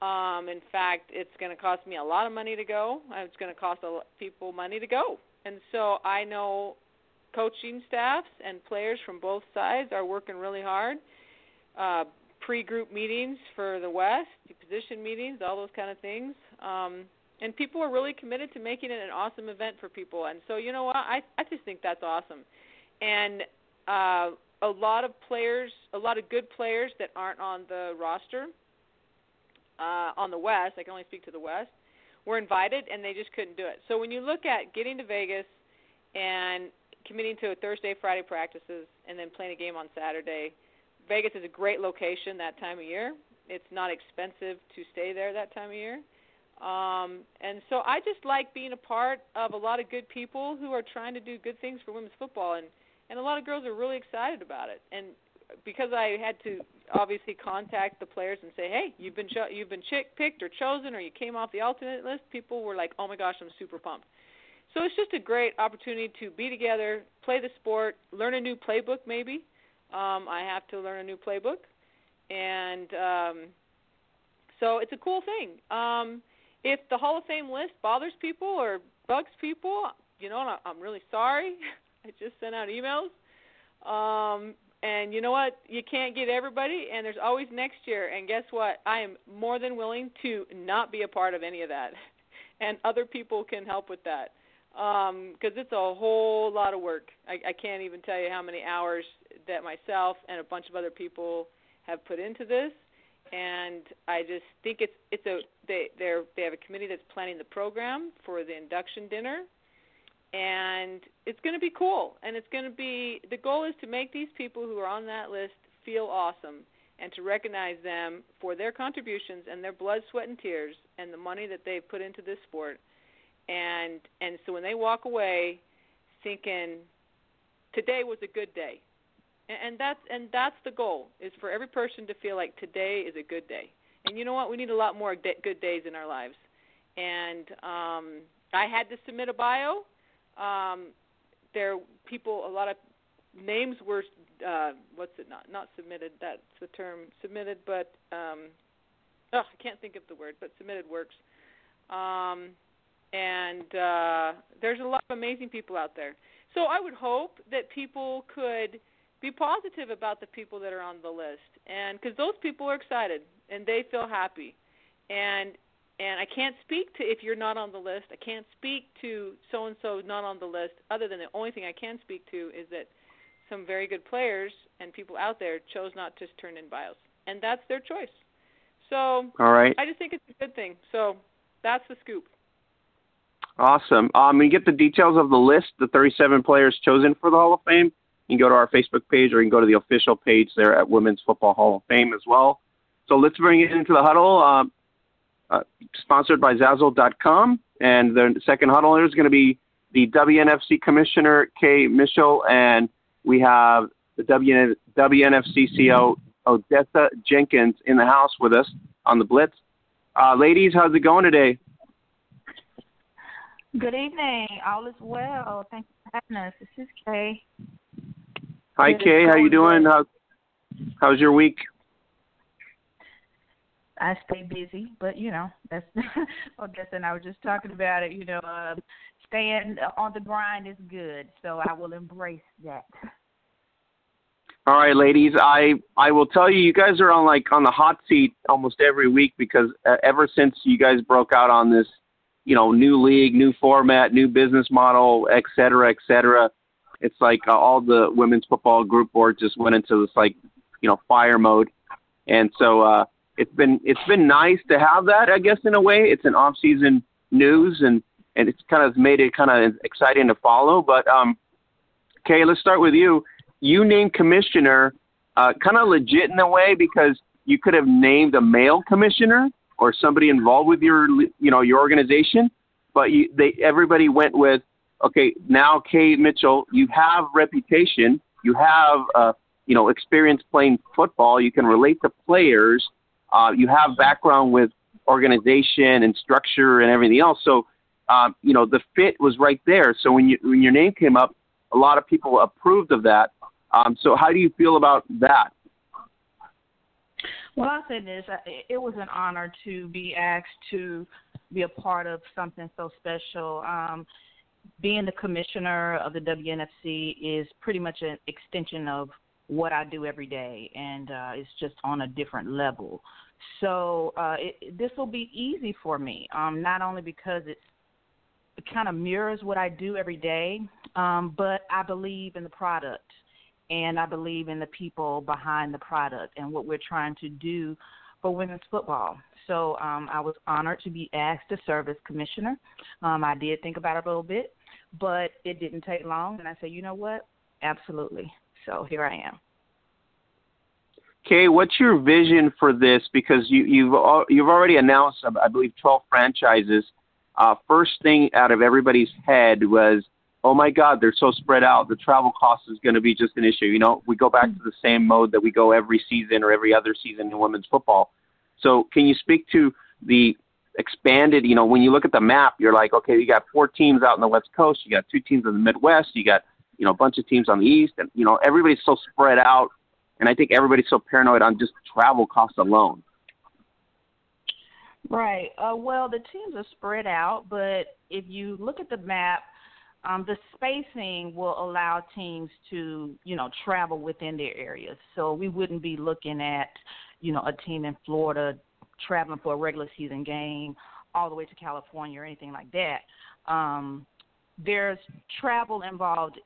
In fact, it's going to cost me a lot of money to go. It's going to cost a lot of people money to go. And so I know coaching staffs and players from both sides are working really hard. Pre-group meetings for the West, position meetings, all those kind of things. And people are really committed to making it an awesome event for people. And so, you know what, I just think that's awesome. And a lot of good players that aren't on the roster on the West, I can only speak to the West, were invited and they just couldn't do it. So when you look at getting to Vegas and committing to a Thursday, Friday practices and then playing a game on Saturday, Vegas is a great location that time of year. It's not expensive to stay there that time of year. And so I just like being a part of a lot of good people who are trying to do good things for women's football, and a lot of girls are really excited about it. And because I had to obviously contact the players and say, hey, you've been picked or chosen, or you came off the alternate list, people were like, oh, my gosh, I'm super pumped. So it's just a great opportunity to be together, play the sport, learn a new playbook maybe. I have to learn a new playbook. And so it's a cool thing. If the Hall of Fame list bothers people or bugs people, you know, I'm really sorry. I just sent out emails. And you know what? You can't get everybody, and there's always next year. And guess what? I am more than willing to not be a part of any of that, and other people can help with that because it's a whole lot of work. I can't even tell you how many hours that myself and a bunch of other people have put into this, and I just think they have a committee that's planning the program for the induction dinner. And it's going to be cool, and it's going to be – the goal is to make these people who are on that list feel awesome and to recognize them for their contributions and their blood, sweat, and tears and the money that they've put into this sport. And so when they walk away thinking today was a good day, and that's the goal, is for every person to feel like today is a good day. And you know what? We need a lot more good days in our lives. And I had to submit a bio. A lot of names were, not submitted, that's the term, submitted, but, I can't think of the word, but submitted works. There's a lot of amazing people out there. So I would hope that people could be positive about the people that are on the list, and because those people are excited and they feel happy. And I can't speak to if you're not on the list. I can't speak to so-and-so not on the list, other than the only thing I can speak to is that some very good players and people out there chose not to turn in bios, and that's their choice. So all right. I just think it's a good thing. So that's the scoop. Awesome. You get the details of the list, the 37 players chosen for the Hall of Fame. You can go to our Facebook page, or you can go to the official page there at Women's Football Hall of Fame as well. So let's bring it into the huddle. Sponsored by Zazzle.com, and the second huddler is going to be the WNFC Commissioner Kaye Mitchell, and we have the WNFC CO Odessa Jenkins in the house with us on the Blitz. Ladies, how's it going today? Good evening. All is well. Thank you for having us. This is Kaye. Hi, Kaye. How you doing? How's your week? I stay busy, but, you know, that's Odessa and I were just talking about it. You know, staying on the grind is good, so I will embrace that. All right, ladies, I will tell you, you guys are on the hot seat almost every week because ever since you guys broke out on this, you know, new league, new format, new business model, et cetera, it's like all the women's football group boards just went into this, fire mode. And so It's been nice to have that, I guess, in a way. It's an off-season news, and it's kind of made it kind of exciting to follow. But, Kaye, let's start with you. You named commissioner kind of legit in a way, because you could have named a male commissioner or somebody involved with your organization, but everybody went with, okay, now Kaye Mitchell, you have reputation, you have experience playing football, you can relate to players. You have background with organization and structure and everything else. So, the fit was right there. So when your name came up, a lot of people approved of that. So how do you feel about that? Well, I'll say this. It was an honor to be asked to be a part of something so special. Being the commissioner of the WNFC is pretty much an extension of what I do every day, and it's just on a different level. So this will be easy for me, not only because it kind of mirrors what I do every day, but I believe in the product, and I believe in the people behind the product and what we're trying to do for women's football. So I was honored to be asked to serve as commissioner. I did think about it a little bit, but it didn't take long, and I said, you know what, absolutely. So here I am. Kay, what's your vision for this? Because you've already announced, I believe, 12 franchises. First thing out of everybody's head was, oh, my God, they're so spread out. The travel cost is going to be just an issue. You know, we go back to the same mode that we go every season or every other season in women's football. So can you speak to the expanded, you know, when you look at the map, you're like, okay, you got 4 teams out on the West Coast. You got 2 teams in the Midwest. You got, you know, a bunch of teams on the East. And, you know, everybody's so spread out. And I think everybody's so paranoid on just travel costs alone. Right. Well, the teams are spread out, but if you look at the map, the spacing will allow teams to, you know, travel within their areas. So we wouldn't be looking at, you know, a team in Florida traveling for a regular season game all the way to California or anything like that. There's travel involved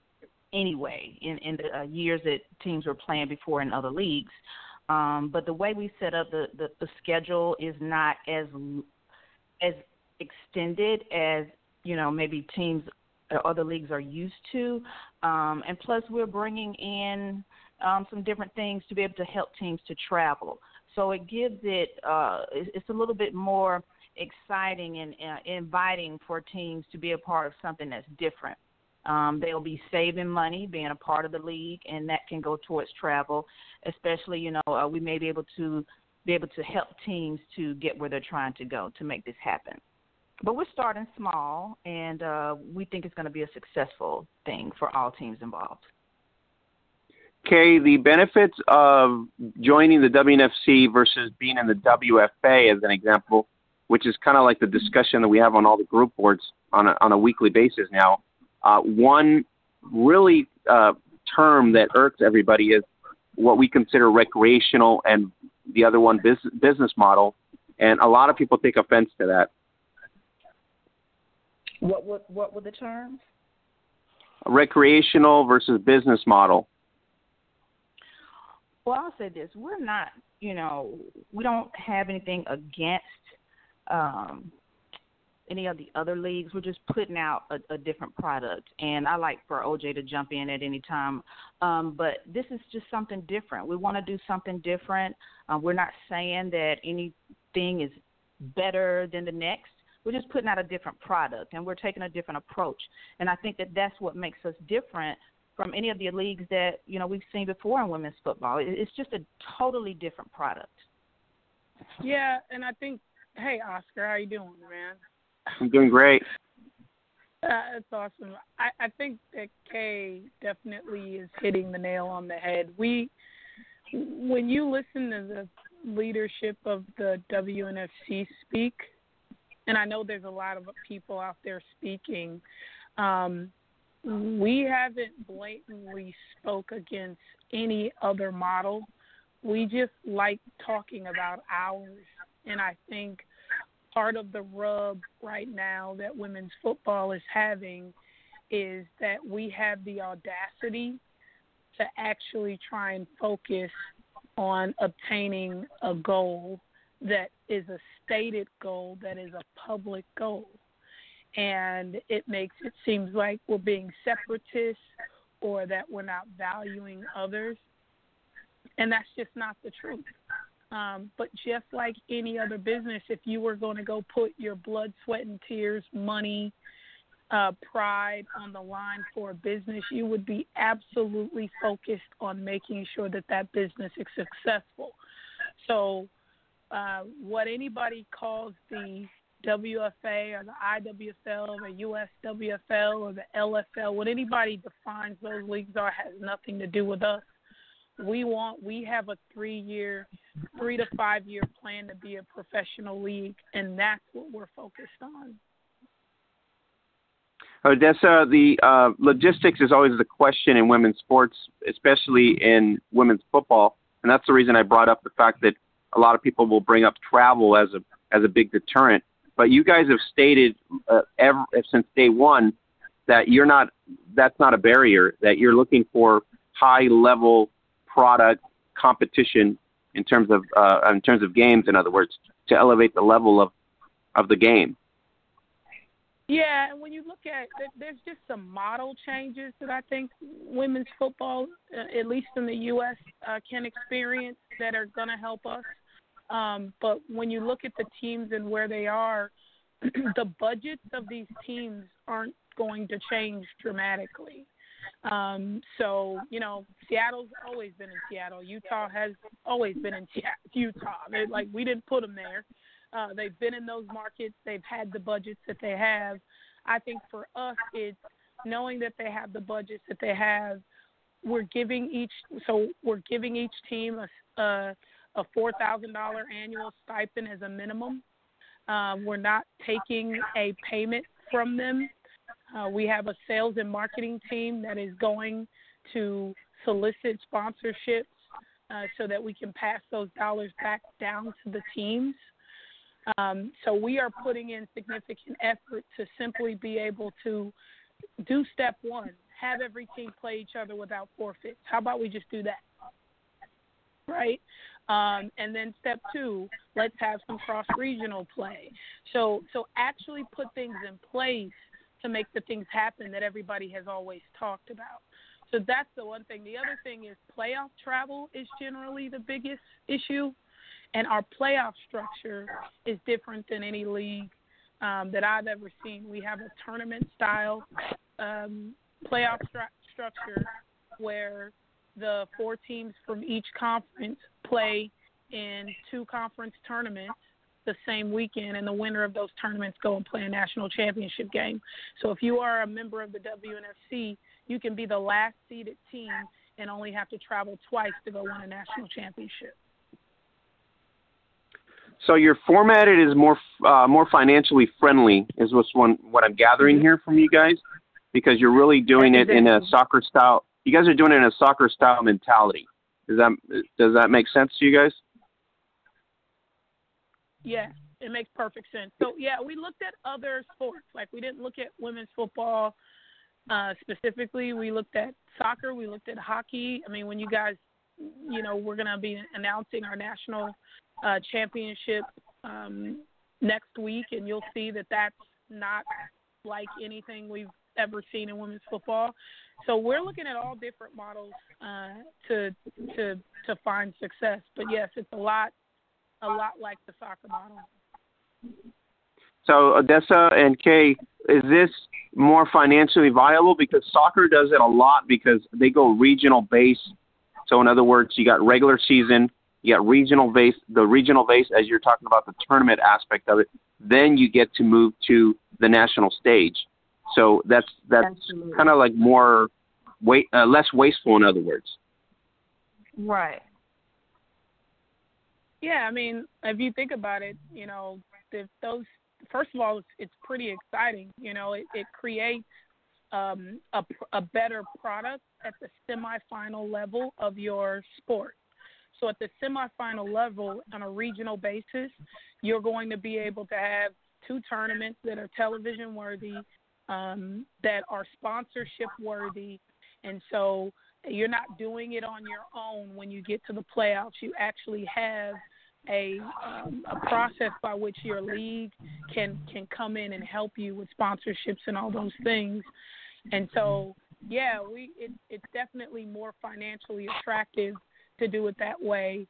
anyway in the years that teams were playing before in other leagues. But the way we set up the schedule is not as extended as, you know, maybe teams or other leagues are used to. And plus we're bringing in some different things to be able to help teams to travel. So it gives it it's a little bit more exciting and inviting for teams to be a part of something that's different. They'll be saving money, being a part of the league, and that can go towards travel, especially, you know, we may be able to help teams to get where they're trying to go to make this happen. But we're starting small, and we think it's going to be a successful thing for all teams involved. Kay, the benefits of joining the WNFC versus being in the WFA, as an example, which is kind of like the discussion that we have on all the group boards on a weekly basis now. One really term that irks everybody is what we consider recreational and the other one business model. And a lot of people take offense to that. What were the terms? Recreational versus business model. Well, I'll say this. We're not, you know, we don't have anything against any of the other leagues. We're just putting out a different product. And I like for OJ to jump in at any time. But this is just something different. We want to do something different. We're not saying that anything is better than the next. We're just putting out a different product, and we're taking a different approach. And I think that that's what makes us different from any of the leagues that, you know, we've seen before in women's football. It's just a totally different product. Yeah, and I think, hey, Oscar, how you doing, man? I'm doing great. That's awesome. I think that Kay definitely is hitting the nail on the head. When you listen to the leadership of the WNFC speak, and I know there's a lot of people out there speaking, we haven't blatantly spoke against any other model. We just like talking about ours, and I think part of the rub right now that women's football is having is that we have the audacity to actually try and focus on obtaining a goal that is a stated goal, that is a public goal. And it seems like we're being separatist or that we're not valuing others. And that's just not the truth. But just like any other business, if you were going to go put your blood, sweat, and tears, money, pride on the line for a business, you would be absolutely focused on making sure that that business is successful. So what anybody calls the WFA or the IWFL or USWFL or the LFL, what anybody defines those leagues are has nothing to do with us. We have a 3 to 5 year plan to be a professional league, and that's what we're focused on. Odessa, the logistics is always the question in women's sports, especially in women's football, and that's the reason I brought up the fact that a lot of people will bring up travel as a big deterrent. But you guys have stated since day one that that's not a barrier, that you're looking for high level product competition in terms of games, in other words, to elevate the level of the game. Yeah, and when you look at, there's just some model changes that I think women's football, at least in the U.S., can experience that are going to help us. But when you look at the teams and where they are, the budgets of these teams aren't going to change dramatically. So, you know, Seattle's always been in Seattle. Utah has always been in Utah. They're, like, we didn't put them there. They've been in those markets. They've had the budgets that they have. I think for us, it's knowing that they have the budgets that they have. We're giving each team a $4,000 annual stipend as a minimum. We're not taking a payment from them. We have a sales and marketing team that is going to solicit sponsorships so that we can pass those dollars back down to the teams. So we are putting in significant effort to simply be able to do step one, have every team play each other without forfeits. How about we just do that, right? And then step two, let's have some cross-regional play. So actually put things in place to make the things happen that everybody has always talked about. So that's the one thing. The other thing is playoff travel is generally the biggest issue. And our playoff structure is different than any league that I've ever seen. We have a tournament-style playoff structure where the four teams from each conference play in two conference tournaments the same weekend, and the winner of those tournaments go and play a national championship game. So if you are a member of the WNFC, you can be the last seeded team and only have to travel twice to go win a national championship. So your format is more financially friendly, is what I'm gathering here from you guys, because you're really doing it in a soccer style. You guys are doing it in a soccer style mentality. Does that make sense to you guys? Yeah, it makes perfect sense. So yeah, we looked at other sports. Like, we didn't look at women's football specifically. We looked at soccer. We looked at hockey. I mean, when you guys, you know, we're going to be announcing our national championship next week, and you'll see that that's not like anything we've ever seen in women's football. So we're looking at all different models to find success. But yes, it's a lot like the soccer model. So Odessa and Kaye, is this more financially viable? Because soccer does it a lot because they go regional base. So in other words, you got regular season. You got regional base, the regional base, as you're talking about the tournament aspect of it. Then you get to move to the national stage. So that's kind of like more less wasteful, in other words. Right. Yeah, I mean, if you think about it, you know, first of all, it's pretty exciting. You know, it creates a better product at the semifinal level of your sport. So at the semifinal level on a regional basis, you're going to be able to have two tournaments that are television worthy, that are sponsorship worthy. And so you're not doing it on your own when you get to the playoffs. You actually have a process by which your league can come in and help you with sponsorships and all those things. And so, yeah, it's definitely more financially attractive to do it that way,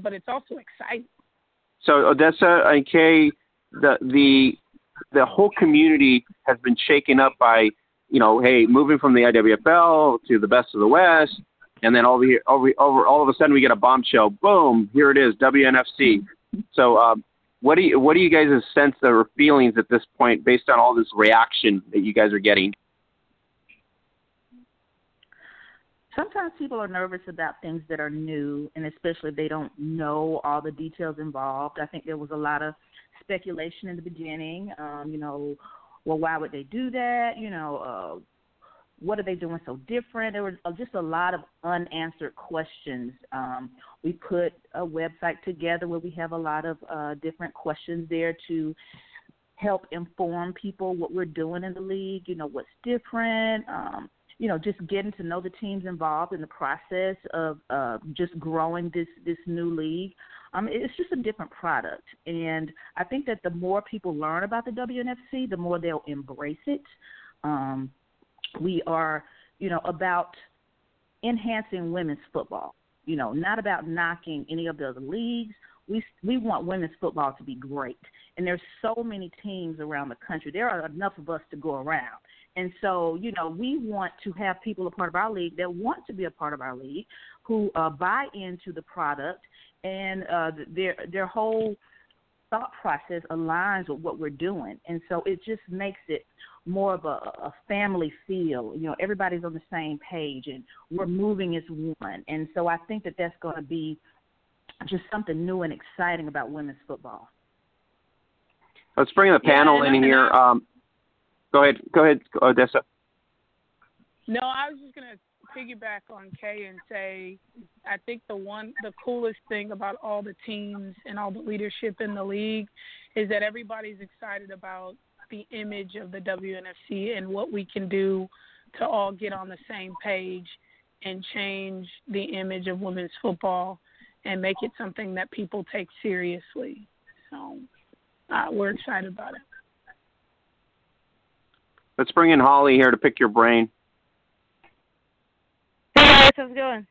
but it's also exciting. So Odessa and Kaye, the whole community has been shaken up by, you know, hey, moving from the IWFL to the best of the West, and then over all of a sudden we get a bombshell. Boom, here it is, WNFC. So what do you guys sense or feelings at this point based on all this reaction that you guys are getting? Sometimes people are nervous about things that are new, and especially if they don't know all the details involved. I think there was a lot of speculation in the beginning. You know, well, why would they do that? You know, what are they doing so different? There were just a lot of unanswered questions. We put a website together where we have a lot of different questions there to help inform people what we're doing in the league, you know, what's different, you know, just getting to know the teams involved in the process of just growing this new league. It's just a different product. And I think that the more people learn about the WNFC, the more they'll embrace it. We are, you know, about enhancing women's football, you know, not about knocking any of the other leagues. We want women's football to be great. And there's so many teams around the country. There are enough of us to go around. And so, you know, we want to have people a part of our league that want to be a part of our league, who buy into the product, and their whole thought process aligns with what we're doing. And so it just makes it more of a family feel. You know, everybody's on the same page, and we're moving as one. And so I think that that's going to be just something new and exciting about women's football. Let's bring the panel in here. Go ahead, Odessa. No, I was just going to piggyback on Kay and say I think the coolest thing about all the teams and all the leadership in the league is that everybody's excited about the image of the WNFC and what we can do to all get on the same page and change the image of women's football and make it something that people take seriously. So we're excited about it. Let's bring in Holly here to pick your brain. Hey, guys. How's it going?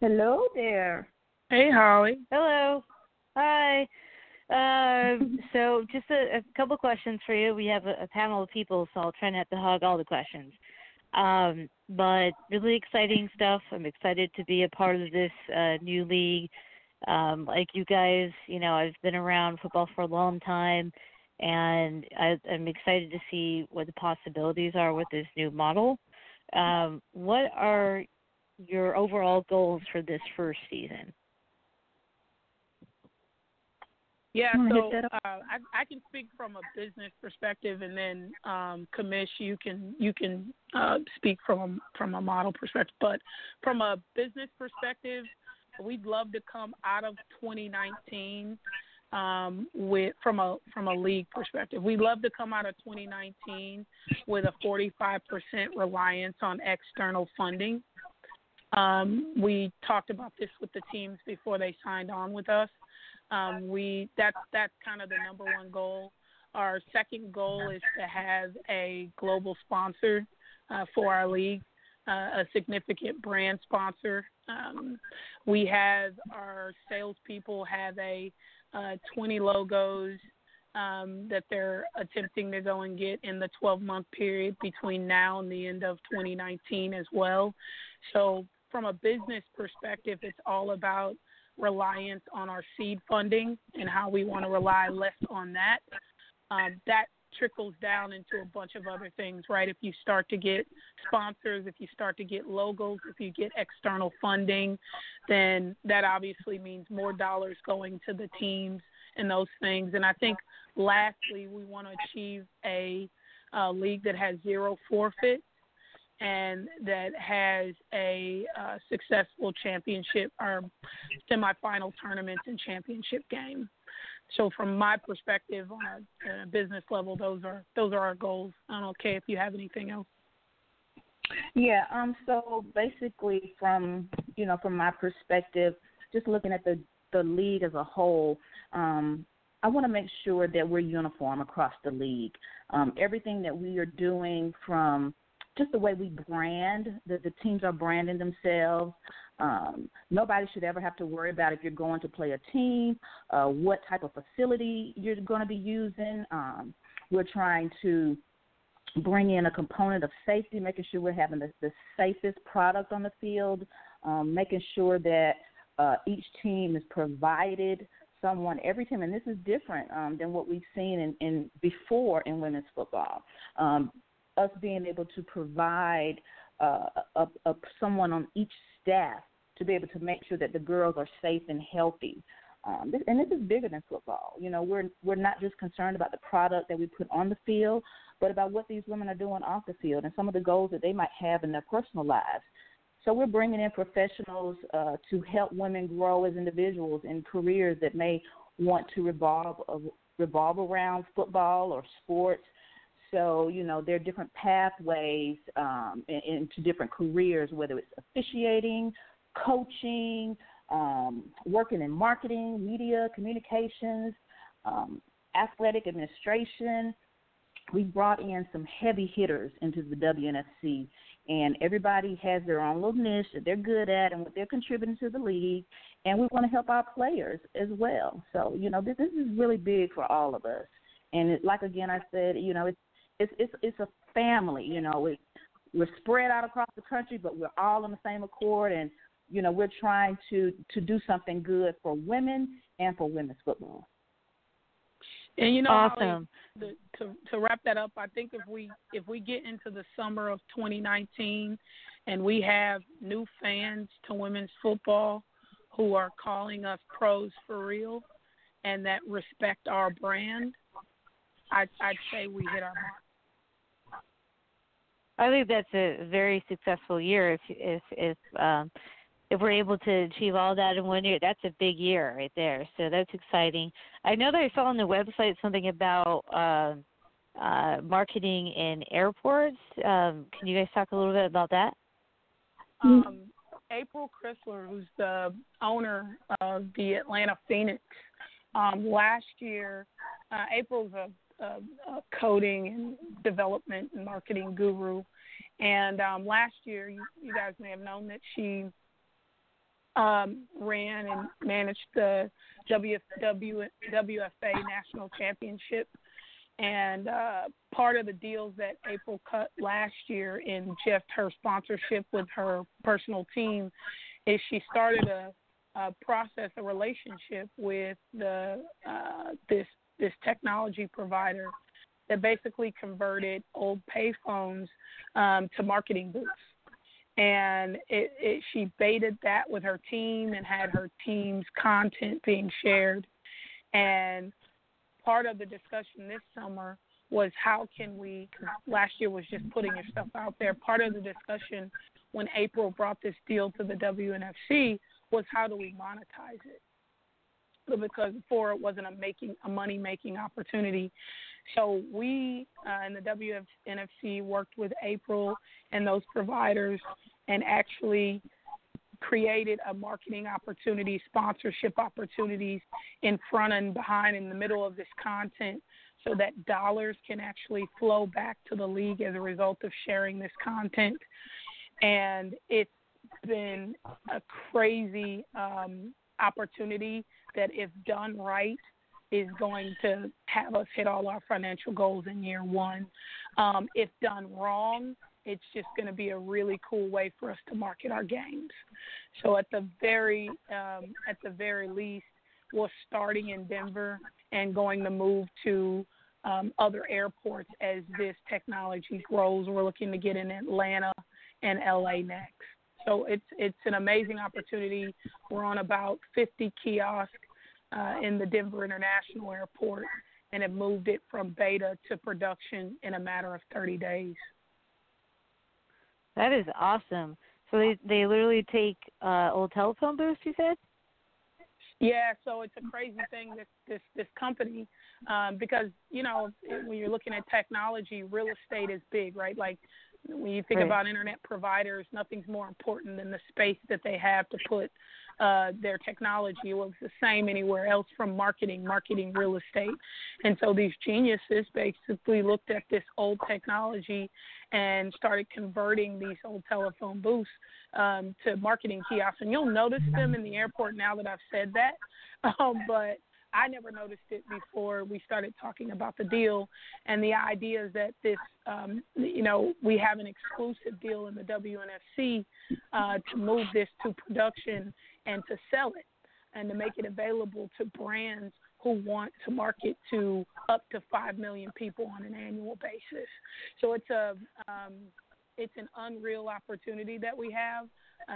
Hello there. Hey, Holly. Hello. Hi. So just a couple questions for you. We have a panel of people, so I'll try not to hog all the questions. But really exciting stuff. I'm excited to be a part of this new league. Like you guys, you know, I've been around football for a long time, and I'm excited to see what the possibilities are with this new model. What are your overall goals for this first season? Yeah, so I can speak from a business perspective, and then Kamish, you can speak from a model perspective. But from a business perspective, we'd love to come out of 2019 from a league perspective. We'd love to come out of 2019 with a 45% reliance on external funding. We talked about this with the teams before they signed on with us. That's kind of the number one goal. Our second goal is to have a global sponsor for our league, a significant brand sponsor. We have our salespeople have 20 logos that they're attempting to go and get in the 12-month period between now and the end of 2019 as well. So from a business perspective, it's all about reliance on our seed funding and how we want to rely less on that. That trickles down into a bunch of other things, right? If you start to get sponsors, if you start to get logos, if you get external funding, then that obviously means more dollars going to the teams and those things. And I think lastly, we want to achieve a league that has zero forfeit and that has a successful championship or semifinal tournaments and championship game. So from my perspective on a business level, those are our goals. I don't know, Kay, if you have anything else. Yeah. So basically, from my perspective, just looking at the league as a whole, I want to make sure that we're uniform across the league. Everything that we are doing from just the way we brand, the teams are branding themselves. Nobody should ever have to worry about if you're going to play a team, what type of facility you're going to be using. We're trying to bring in a component of safety, making sure we're having the safest product on the field, making sure that each team is provided every team, and this is different than what we've seen in before in women's football. Us being able to provide someone on each staff to be able to make sure that the girls are safe and healthy. And this is bigger than football. You know, we're not just concerned about the product that we put on the field, but about what these women are doing off the field and some of the goals that they might have in their personal lives. So we're bringing in professionals to help women grow as individuals in careers that may want to revolve around football or sports. So, you know, there are different pathways into different careers, whether it's officiating, coaching, working in marketing, media, communications, athletic administration. We brought in some heavy hitters into the WNFC, and everybody has their own little niche that they're good at and what they're contributing to the league, and we want to help our players as well. So, you know, this is really big for all of us. And it, like, again, I said, you know, it's a family, you know. We're spread out across the country, but we're all on the same accord, and, you know, we're trying to do something good for women and for women's football. And, you know, awesome. Holly, to wrap that up, I think if we get into the summer of 2019 and we have new fans to women's football who are calling us pros for real and that respect our brand, I'd say we hit our mark. I think that's a very successful year if we're able to achieve all that in 1 year. That's a big year right there. So that's exciting. I know that I saw on the website something about marketing in airports. Can you guys talk a little bit about that? April Crisler, who's the owner of the Atlanta Phoenix, last year, April's a coding and development and marketing guru. And last year, you guys may have known that she ran and managed the WFA National Championship. And part of the deals that April cut last year in just her sponsorship with her personal team is she started a process, a relationship with this technology provider that basically converted old payphones to marketing booths. And she baited that with her team and had her team's content being shared. And part of the discussion this summer was how can we, 'cause last year was just putting your stuff out there. Part of the discussion when April brought this deal to the WNFC was how do we monetize it? Because before it wasn't a money-making opportunity. So we in the WNFC worked with April and those providers and actually created a marketing opportunity, sponsorship opportunities in front and behind in the middle of this content so that dollars can actually flow back to the league as a result of sharing this content. And it's been a crazy opportunity that, if done right, is going to have us hit all our financial goals in year one. If done wrong, it's just going to be a really cool way for us to market our games. So at the very least, we're starting in Denver and going to move to other airports as this technology grows. We're looking to get in Atlanta and LA next. So it's an amazing opportunity. We're on about 50 kiosks in the Denver International Airport and have moved it from beta to production in a matter of 30 days. That is awesome. So they literally take old telephone booths, you said? Yeah, so it's a crazy thing, this company, because, you know, when you're looking at technology, real estate is big, right? Like, when you think about internet providers, nothing's more important than the space that they have to put their technology. Well, it's the same anywhere else from marketing real estate. And so these geniuses basically looked at this old technology and started converting these old telephone booths to marketing kiosks. And you'll notice them in the airport now that I've said that, but I never noticed it before we started talking about the deal. And the idea is that this, you know, we have an exclusive deal in the WNFC to move this to production and to sell it and to make it available to brands who want to market to up to 5 million people on an annual basis. So it's an unreal opportunity that we have.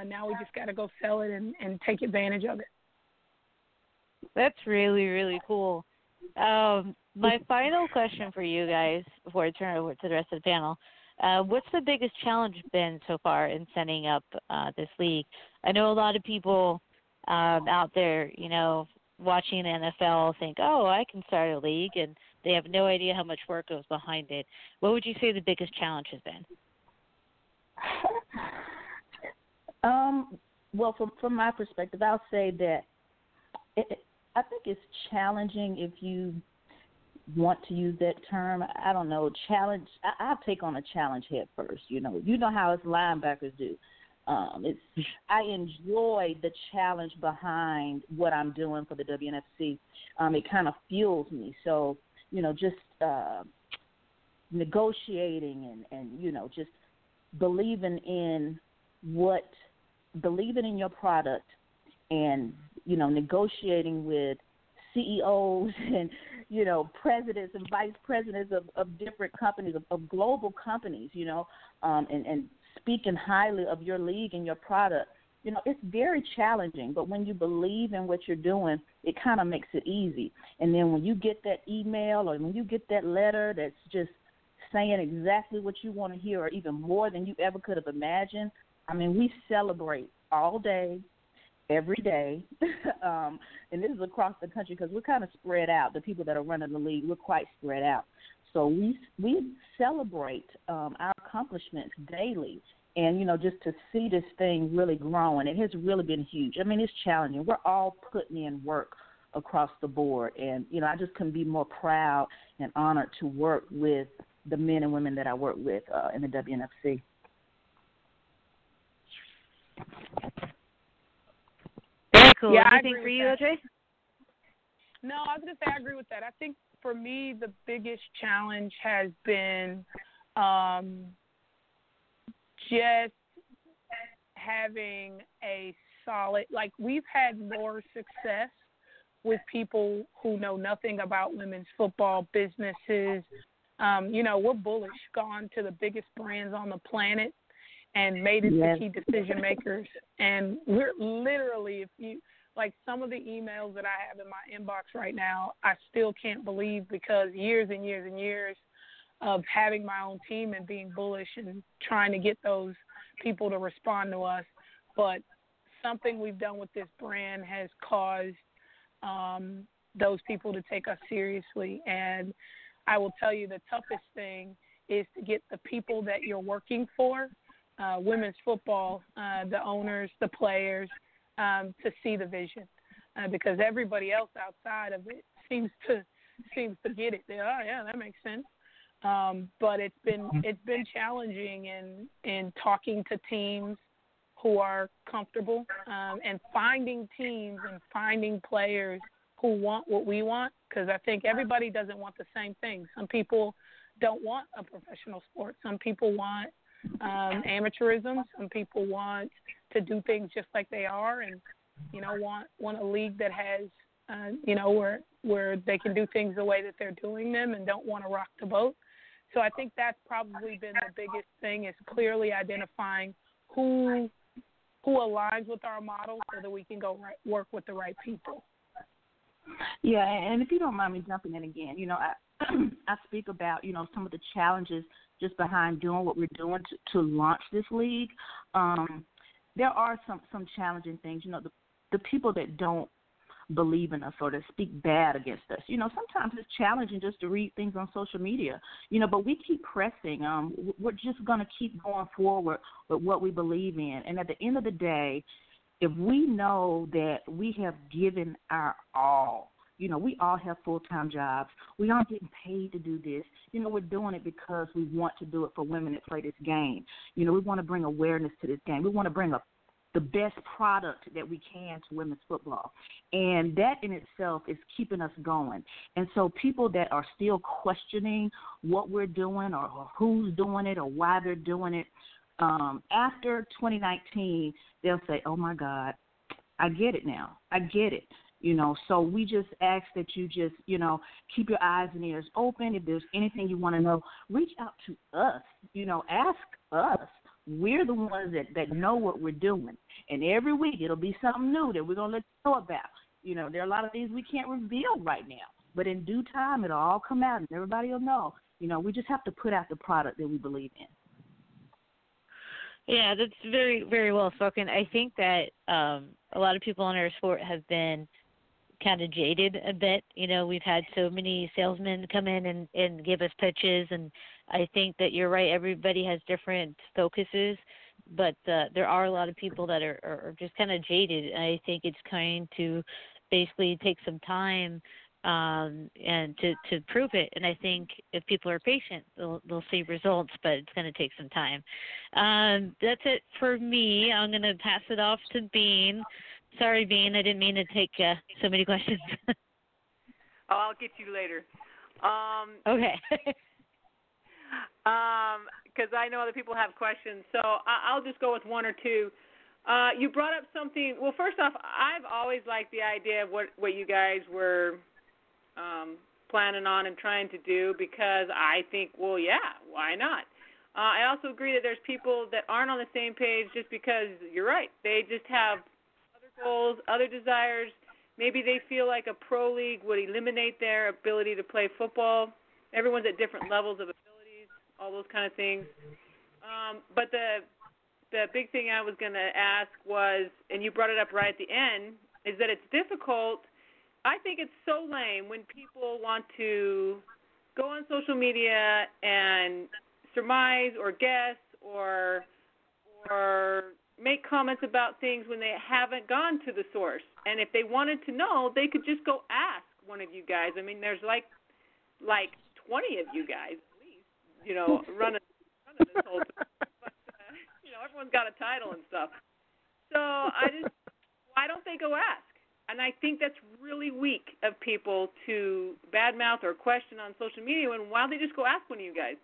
Now we just got to go sell it and take advantage of it. That's really, really cool. My final question for you guys before I turn it over to the rest of the panel, what's the biggest challenge been so far in setting up this league? I know a lot of people out there, you know, watching the NFL think, oh, I can start a league, and They have no idea how much work goes behind it. What would you say the biggest challenge has been? Well, from my perspective, I'll say that I think it's challenging, if you want to use that term. I don't know, challenge. I'll take on a challenge head first. You know how us linebackers do. I enjoy the challenge behind what I'm doing for the WNFC. It kind of fuels me. So, just negotiating and just believing in your product, and, negotiating with CEOs and, presidents and vice presidents of different companies, of global companies, and speaking highly of your league and your product. It's very challenging, but when you believe in what you're doing, it kind of makes it easy. And then when you get that email, or when you get that letter that's just saying exactly what you want to hear, or even more than you ever could have imagined, we celebrate all day, every day, and this is across the country, because we're kind of spread out. The people that are running the league, we're quite spread out. So we celebrate our accomplishments daily, and, just to see this thing really growing, it has really been huge. It's challenging. We're all putting in work across the board, and, I just couldn't be more proud and honored to work with the men and women that I work with in the WNFC. Very cool. Yeah, anything for you, OJ? No, I was going to say I agree with that. I think for me, the biggest challenge has been just having a solid, we've had more success with people who know nothing about women's football, businesses. We're bullish, gone to the biggest brands on the planet and made it to key decision makers. And we're literally, some of the emails that I have in my inbox right now, I still can't believe, because years and years and years of having my own team and being bullish and trying to get those people to respond to us. But something we've done with this brand has caused those people to take us seriously. And I will tell you, the toughest thing is to get the people that you're working for, women's football, the owners, the players, to see the vision, because everybody else outside of it seems to get it. Yeah, that makes sense. But it's been challenging in talking to teams who are comfortable, and finding teams and finding players who want what we want, because I think everybody doesn't want the same thing. Some people don't want a professional sport. Some people want amateurism. Some people want to do things just like they are, and want a league that has where they can do things the way that they're doing them, and don't want to rock the boat. So I think that's probably been the biggest thing, is clearly identifying who aligns with our model, so that we can go work with the right people. Yeah, and if you don't mind me jumping in again, I speak about, some of the challenges just behind doing what we're doing to launch this league. There are some challenging things, the people that don't believe in us or that speak bad against us. Sometimes it's challenging just to read things on social media, but we keep pressing. We're just going to keep going forward with what we believe in. And at the end of the day, if we know that we have given our all, we all have full-time jobs. We aren't getting paid to do this. We're doing it because we want to do it for women that play this game. We want to bring awareness to this game. We want to bring the best product that we can to women's football. And that in itself is keeping us going. And so people that are still questioning what we're doing, or who's doing it, or why they're doing it, after 2019, they'll say, oh, my God, I get it now. I get it. So we just ask that you just, keep your eyes and ears open. If there's anything you want to know, reach out to us, ask us. We're the ones that know what we're doing. And every week it'll be something new that we're going to let you know about. There are a lot of things we can't reveal right now, but in due time it'll all come out and everybody will know. We just have to put out the product that we believe in. Yeah, that's very, very well spoken. I think that a lot of people in our sport have been kind of jaded a bit. You know, we've had so many salesmen come in and give us pitches, and I think that you're right. Everybody has different focuses, but there are a lot of people that are just kind of jaded. I think it's trying to basically take some time and to prove it. And I think if people are patient, they'll see results, but it's going to take some time. That's it for me. I'm going to pass it off to Bean. Sorry, Bean, I didn't mean to take so many questions. Oh, I'll get you later. Okay. Because I know other people have questions, so I'll just go with one or two. You brought up something. Well, first off, I've always liked the idea of what you guys were planning on and trying to do, because I think, well, yeah, why not? I also agree that there's people that aren't on the same page just because, you're right, they just have other goals, other desires. Maybe they feel like a pro league would eliminate their ability to play football. Everyone's at different levels of abilities, all those kind of things. But the big thing I was going to ask was, and you brought it up right at the end, is that it's difficult. I think it's so lame when people want to go on social media and surmise or guess or make comments about things when they haven't gone to the source. And if they wanted to know, they could just go ask one of you guys. I mean, there's like 20 of you guys at least, you know, running this whole thing. Everyone's got a title and stuff. So why don't they go ask? And I think that's really weak of people to badmouth or question on social media, and why don't they just go ask one of you guys?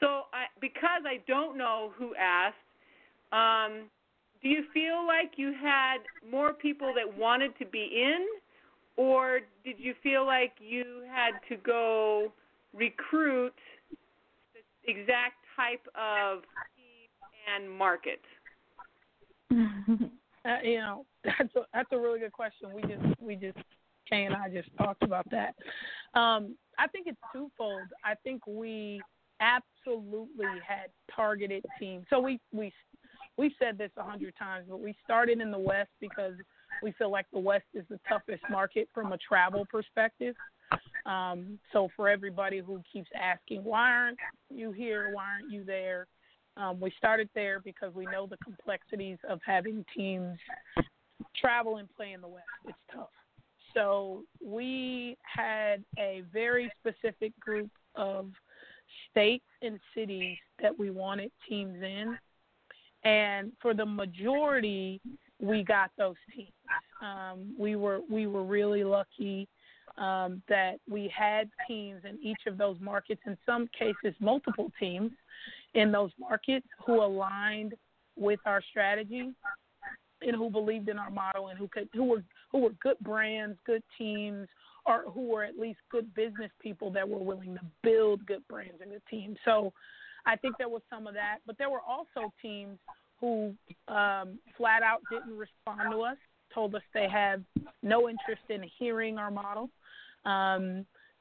So because I don't know who asked, do you feel like you had more people that wanted to be in, or did you feel like you had to go recruit the exact type of and market? That's a really good question. We just Kay and I just talked about that. I think it's twofold. I think we absolutely had targeted teams. So we've said this 100 times, but we started in the West because we feel like the West is the toughest market from a travel perspective. So for everybody who keeps asking, why aren't you here? Why aren't you there? We started there because we know the complexities of having teams travel and play in the West. It's tough. So we had a very specific group of states and cities that we wanted teams in. And for the majority, we got those teams. We were really lucky that we had teams in each of those markets, in some cases multiple teams in those markets, who aligned with our strategy and who believed in our model and who were good brands, good teams, or who were at least good business people that were willing to build good brands and good teams. So I think there was some of that, but there were also teams who flat out didn't respond to us, told us they have no interest in hearing our model.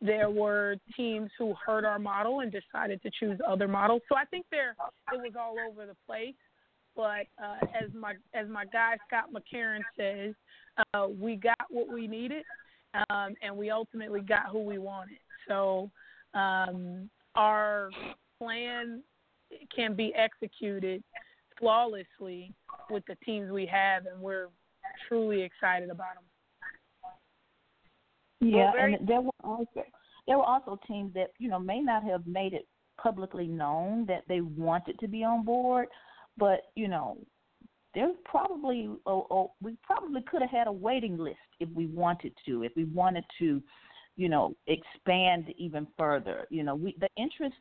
There were teams who heard our model and decided to choose other models. So I think it was all over the place. But as my guy Scott McCarron says, we got what we needed, and we ultimately got who we wanted. So our plan can be executed flawlessly with the teams we have, and we're truly excited about them. Yeah, and there were also teams that, you know, may not have made it publicly known that they wanted to be on board, but, you know, there's probably we probably could have had a waiting list if we wanted to, you know, expand even further. You know, the interest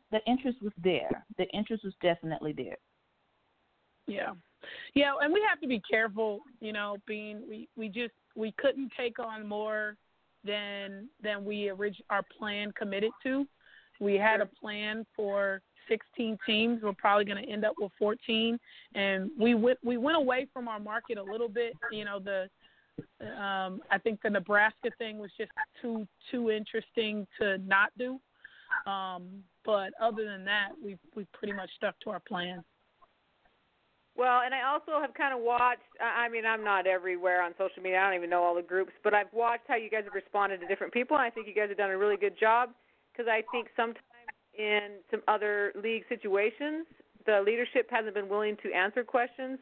was there. The interest was definitely there. Yeah, and we have to be careful, you know, being we couldn't take on more than our plan committed to. We had a plan for 16 teams. We're probably going to end up with 14, and we went away from our market a little bit. You know, I think the Nebraska thing was just too interesting to not do. But other than that, we pretty much stuck to our plan. Well, and I also have kind of watched, I mean, I'm not everywhere on social media. I don't even know all the groups, but I've watched how you guys have responded to different people, and I think you guys have done a really good job because I think sometimes in some other league situations, the leadership hasn't been willing to answer questions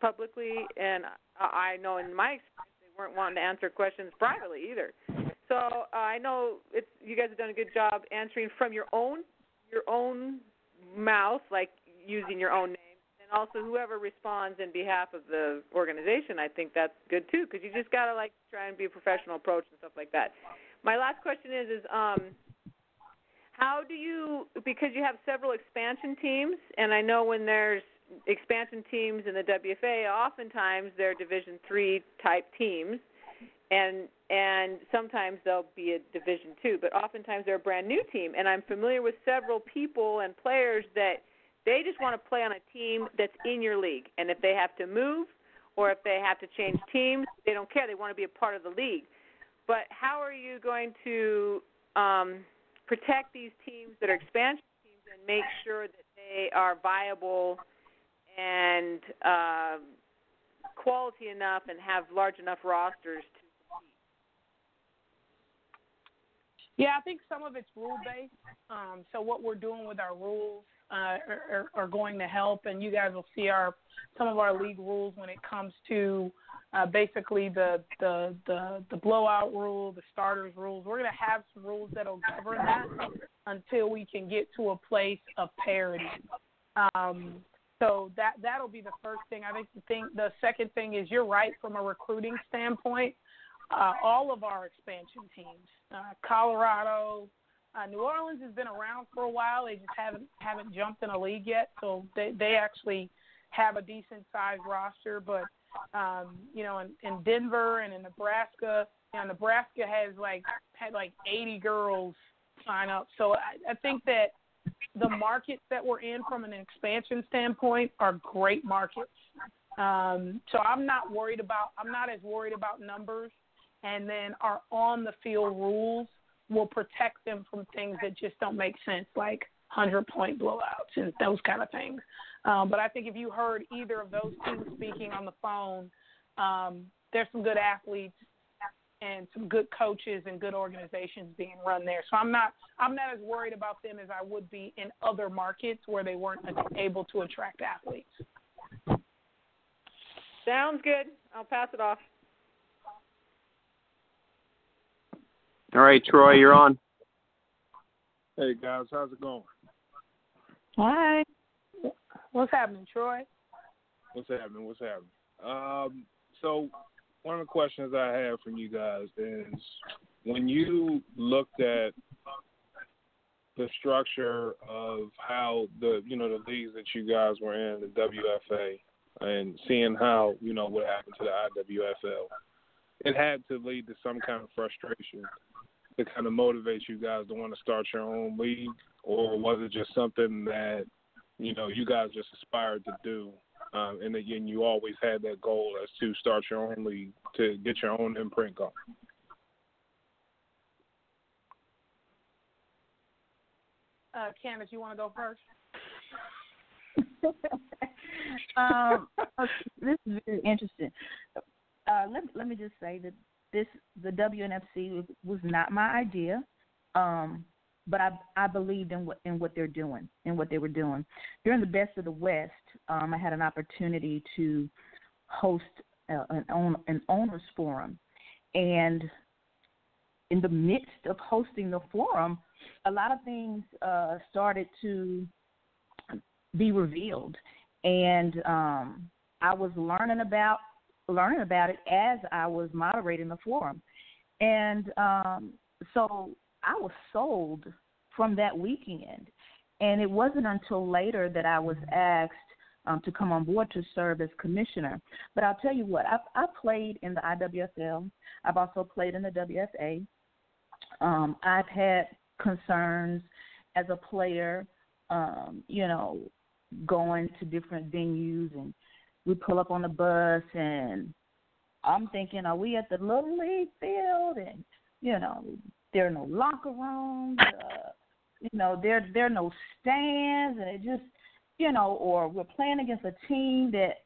publicly, and I know in my experience they weren't wanting to answer questions privately either. So I know it's you guys have done a good job answering from your own mouth, like using your own name, and also whoever responds in behalf of the organization. I think that's good too, because you just gotta like try and be a professional approach and stuff like that. My last question is how do you, because you have several expansion teams, and I know when there's expansion teams in the WFA, oftentimes they're Division III type teams, and sometimes they'll be a Division II, but oftentimes they're a brand new team. And I'm familiar with several people and players that they just want to play on a team that's in your league. And if they have to move or if they have to change teams, they don't care. They want to be a part of the league. But how are you going to protect these teams that are expansion teams and make sure that they are viable and quality enough and have large enough rosters to compete? Yeah, I think some of it's rule-based. So what we're doing with our rules are going to help, and you guys will see some of our league rules when it comes to basically the blowout rule, the starters rules. We're going to have some rules that will govern that until we can get to a place of parity. So that'll be the first thing. I think the second thing is you're right from a recruiting standpoint. All of our expansion teams, Colorado, New Orleans has been around for a while. They just haven't jumped in a league yet, so they actually have a decent-sized roster. But, in Denver and in Nebraska, Nebraska has, had 80 girls sign up. So I think that the markets that we're in from an expansion standpoint are great markets. So I'm not as worried about numbers. And then our on-the-field rules will protect them from things that just don't make sense, like 100-point blowouts and those kind of things. But I think if you heard either of those two speaking on the phone, there's some good athletes and some good coaches and good organizations being run there. So I'm not as worried about them as I would be in other markets where they weren't able to attract athletes. Sounds good. I'll pass it off. All right, Troy, you're on. Hey, guys. How's it going? Hi. What's happening, Troy? What's happening? So one of the questions I have from you guys is when you looked at the structure of how the leagues that you guys were in, the WFA, and seeing how, what happened to the IWFL, it had to lead to some kind of frustration to kind of motivate you guys to want to start your own league, or was it just something that, you guys just aspired to do? And again, you always had that goal as to start your own league, to get your own imprint going. Candace, you want to go first? This is very interesting. Let me just say that the WNFC was not my idea, but I believed in what they were doing. During the Best of the West, I had an opportunity to host an owners forum, and in the midst of hosting the forum, a lot of things started to be revealed, and I was learning about it as I was moderating the forum. And so I was sold from that weekend. And it wasn't until later that I was asked to come on board to serve as commissioner. But I'll tell you what, I played in the IWFL. I've also played in the WFA. I've had concerns as a player, going to different venues, and we pull up on the bus, and I'm thinking, are we at the Little League field? And, there are no locker rooms. There are no stands. And it just, you know, or we're playing against a team that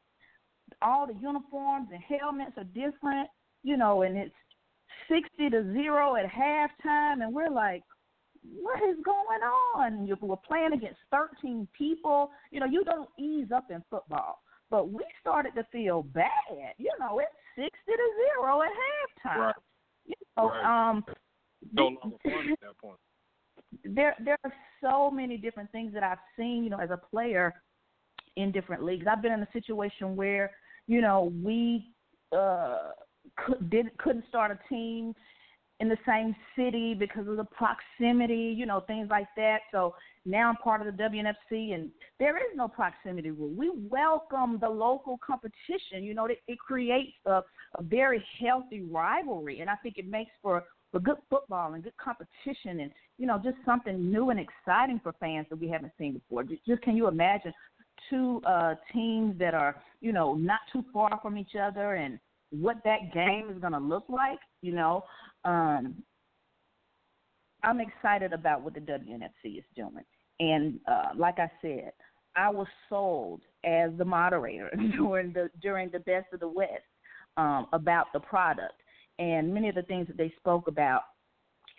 all the uniforms and helmets are different, you know, and it's 60-0 at halftime, and we're like, what is going on? We're playing against 13 people. You know, you don't ease up in football. But we started to feel bad. You know, it's 60-0 at halftime. Right. You know, right. No longer fun at that point. There are so many different things that I've seen, you know, as a player in different leagues. I've been in a situation where, you know, we couldn't start a team in the same city because of the proximity, you know, things like that. So now I'm part of the WNFC, and there is no proximity rule. We welcome the local competition. You know, it creates a very healthy rivalry, and I think it makes for good football and good competition and, you know, just something new and exciting for fans that we haven't seen before. Just can you imagine two teams that are, you know, not too far from each other and what that game is going to look like, you know? I'm excited about what the WNFC is doing. And like I said, I was sold as the moderator during the Best of the West about the product. And many of the things that they spoke about,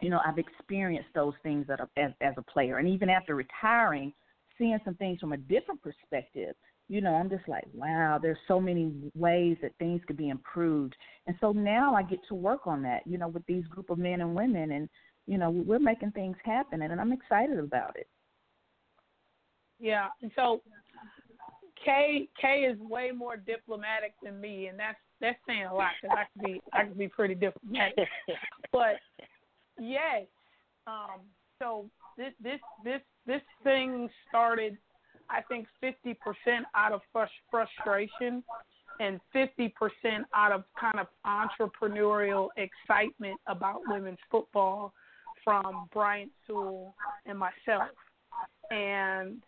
you know, I've experienced those things as a player. And even after retiring, seeing some things from a different perspective, you know, I'm just like, wow, there's so many ways that things could be improved. And so now I get to work on that, you know, with these group of men and women. And, you know, we're making things happen, and I'm excited about it. Yeah, and so Kaye is way more diplomatic than me, and that's saying a lot because I could be pretty diplomatic. But yes, so this thing started, I think, 50% out of frustration and 50% out of kind of entrepreneurial excitement about women's football from Bryant Sewell and myself. And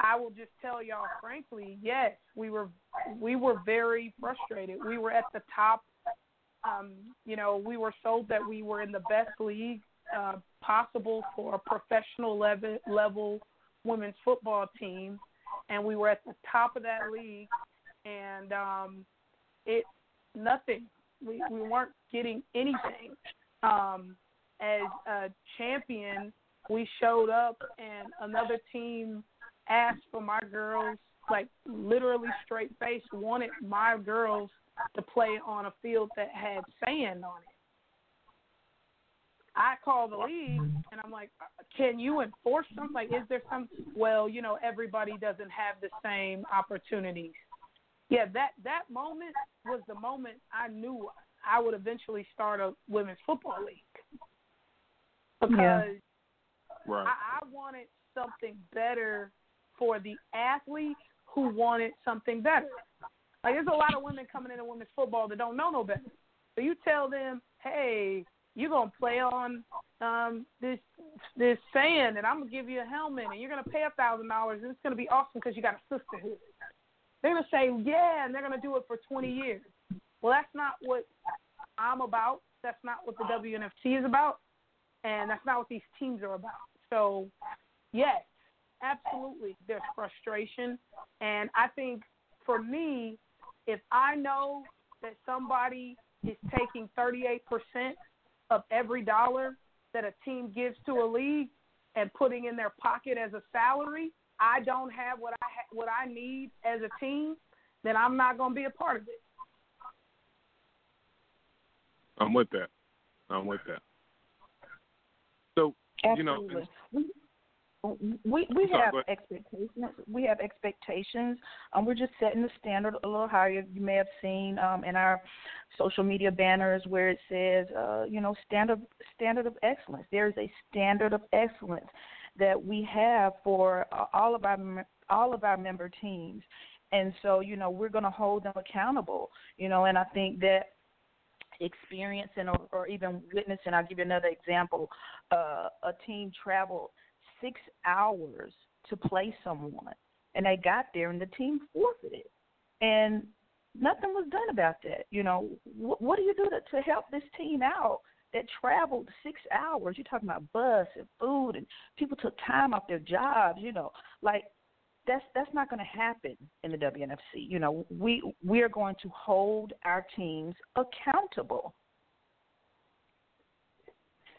I will just tell y'all frankly, yes, we were very frustrated. We were at the top. You know, we were sold that we were in the best league possible for a professional level women's football team, and we were at the top of that league, and nothing. We weren't getting anything. As a champion, we showed up, and another team asked for my girls, like literally straight face, wanted my girls to play on a field that had sand on it. I call the league, and I'm like, can you enforce something? Like, is there some? Well, you know, everybody doesn't have the same opportunities. Yeah, that moment was the moment I knew I would eventually start a women's football league because right. I wanted something better for the athletes who wanted something better. Like, there's a lot of women coming into women's football that don't know no better. So you tell them, hey, you're going to play on this sand, and I'm going to give you a helmet, and you're going to pay $1,000, and it's going to be awesome because you got a sisterhood. They're going to say, yeah, and they're going to do it for 20 years. Well, that's not what I'm about. That's not what the WNFC is about, and that's not what these teams are about. So, yes, absolutely, there's frustration. And I think for me, if I know that somebody is taking 38% of every dollar that a team gives to a league and putting in their pocket as a salary, I don't have what I need as a team, then I'm not going to be a part of it. I'm with that. So, absolutely. You know, We have expectations. We're just setting the standard a little higher. You may have seen in our social media banners where it says, you know, standard of excellence. There is a standard of excellence that we have for all of our member teams, and so, you know, we're going to hold them accountable. You know, and I think that experiencing or even witnessing. I'll give you another example. A team traveled 6 hours to play someone, and they got there, and the team forfeited, and nothing was done about that. You know, what do you do to help this team out that traveled 6 hours? You're talking about bus and food, and people took time off their jobs. You know, like That's not going to happen in the WNFC. You know, we are going to hold our teams accountable.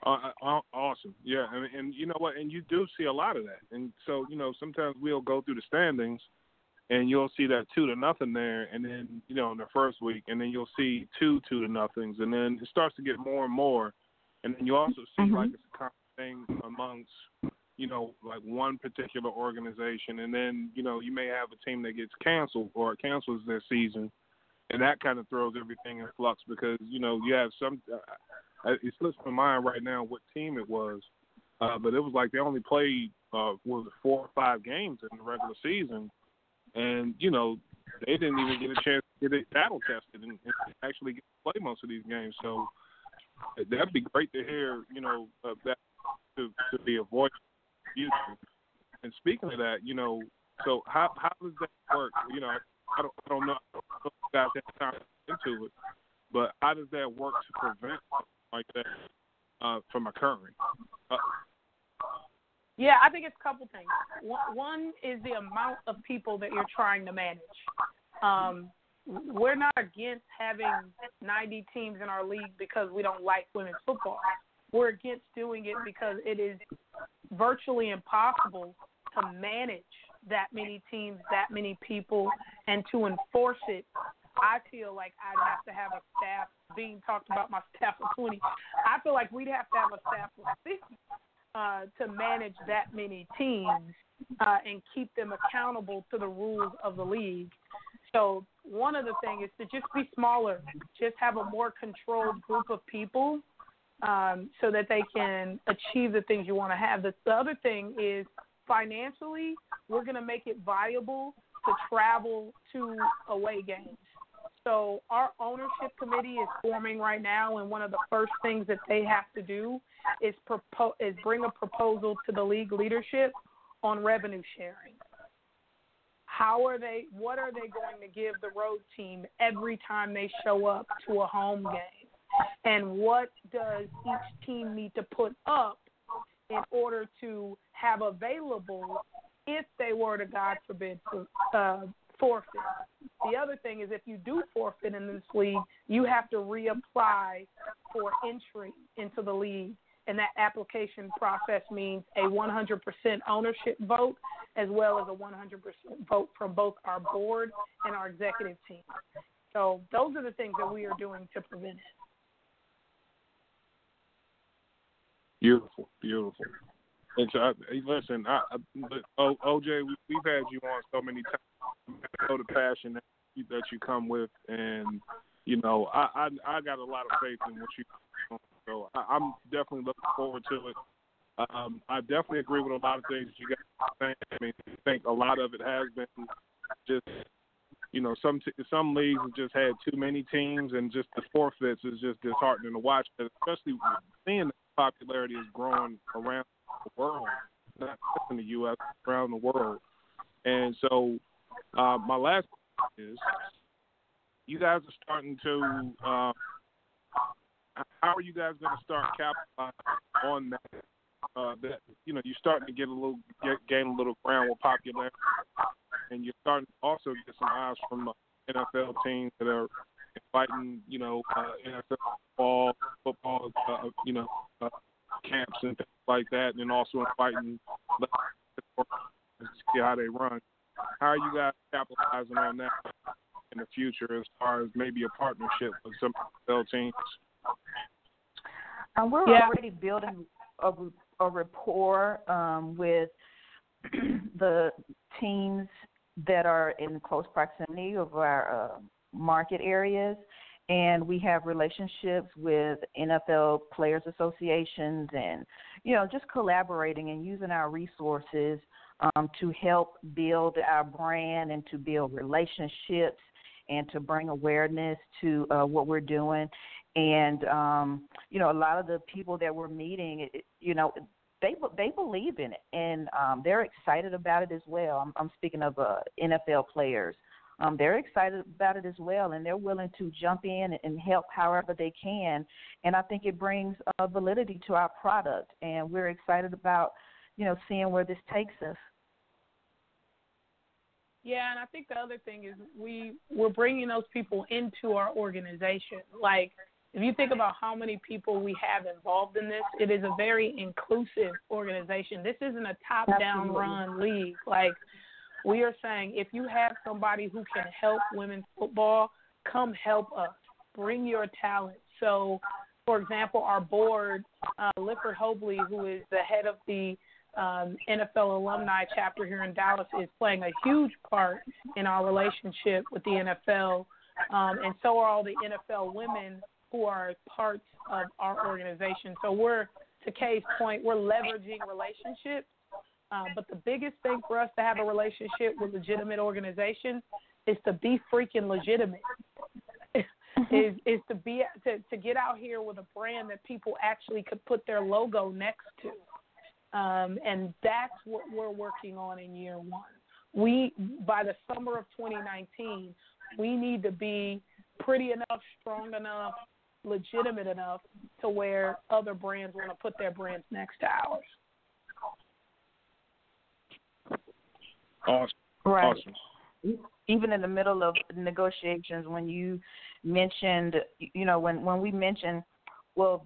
Awesome. Yeah. And you know what? And you do see a lot of that. And so, you know, sometimes we'll go through the standings and you'll see that 2-0 there. And then, you know, in the first week, and then you'll see 2-0s. And then it starts to get more and more. And then you also see like it's a common thing amongst, you know, like one particular organization. And then, you know, you may have a team that gets canceled or cancels their season. And that kind of throws everything in flux because, you know, you have some it slips my mind right now what team it was, but it was like they only played 4 or 5 games in the regular season, and you know they didn't even get a chance to get it battle tested and actually get to play most of these games. So that'd be great to hear, you know, that to be avoided in the future. And speaking of that, you know, so how does that work? You know, I don't know if you guys have time into it, but how does that work to prevent like that from occurring? Yeah, I think it's a couple things. One is the amount of people that you're trying to manage. We're not against having 90 teams in our league because we don't like women's football. We're against doing it because it is virtually impossible to manage that many teams, that many people, and to enforce it. I feel like I'd have to have a staff. Bean talked about my staff of 20. I feel like we'd have to have a staff of 50 to manage that many teams and keep them accountable to the rules of the league. So one of the things is to just be smaller, just have a more controlled group of people so that they can achieve the things you want to have. The other thing is financially, we're going to make it viable to travel to away games. So our ownership committee is forming right now, and one of the first things that they have to do is bring a proposal to the league leadership on revenue sharing. How are they? What are they going to give the road team every time they show up to a home game? And what does each team need to put up in order to have available if they were to, God forbid, forfeit? The other thing is if you do forfeit in this league, you have to reapply for entry into the league, and that application process means a 100% ownership vote as well as a 100% vote from both our board and our executive team. So those are the things that we are doing to prevent it. Beautiful, beautiful. And so, listen, OJ, we've had you on so many times. I know the passion that you come with, and you know, I got a lot of faith in what you do. So I'm definitely looking forward to it. I definitely agree with a lot of things that you guys are saying. I mean, I think a lot of it has been just, you know, some leagues have just had too many teams, and just the forfeits is just disheartening to watch, especially seeing the popularity is growing around the world, not just in the U.S., around the world. And so my last question is, you guys are starting to how are you guys going to start capitalizing on that? That, you know, you're starting to gain a little ground with popularity, and you're starting to also get some eyes from NFL teams that are inviting, you know, NFL football you know, camps and things like that, and also inviting to see how they run. How are you guys capitalizing on that in the future as far as maybe a partnership with some NFL teams? We're already building a rapport with the teams that are in close proximity of our market areas. And we have relationships with NFL players associations and, you know, just collaborating and using our resources to help build our brand and to build relationships and to bring awareness to what we're doing. And, you know, a lot of the people that we're meeting, you know, they believe in it, and they're excited about it as well. I'm speaking of NFL players. They're excited about it as well, and they're willing to jump in and help however they can. And I think it brings validity to our product, and we're excited about, you know, seeing where this takes us. Yeah, and I think the other thing is we're bringing those people into our organization. Like, if you think about how many people we have involved in this, it is a very inclusive organization. This isn't a top-down run league. Like, we are saying if you have somebody who can help women's football, come help us. Bring your talent. So, for example, our board, Lifford Hobley, who is the head of the NFL alumni chapter here in Dallas, is playing a huge part in our relationship with the NFL, and so are all the NFL women who are parts of our organization. So we're, to Kaye's point, we're leveraging relationships, but the biggest thing for us to have a relationship with legitimate organizations is to be freaking legitimate. is to get out here with a brand that people actually could put their logo next to. And that's what we're working on in year one. By the summer of 2019, we need to be pretty enough, strong enough, legitimate enough to where other brands want to put their brands next to ours. Awesome. Right. Awesome. Even in the middle of negotiations, when you mentioned, when we mentioned, well,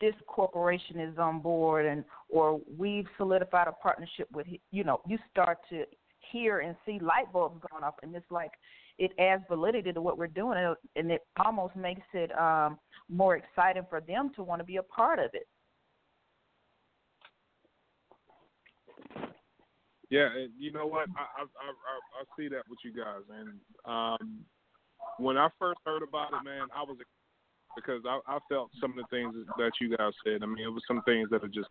this corporation is on board or we've solidified a partnership with, you start to hear and see light bulbs going off, and it's like it adds validity to what we're doing, and it almost makes it more exciting for them to want to be a part of it. Yeah, and you know what? I see that with you guys, and when I first heard about it, man, I was excited. Because I felt some of the things that you guys said. I mean, it was some things that are just.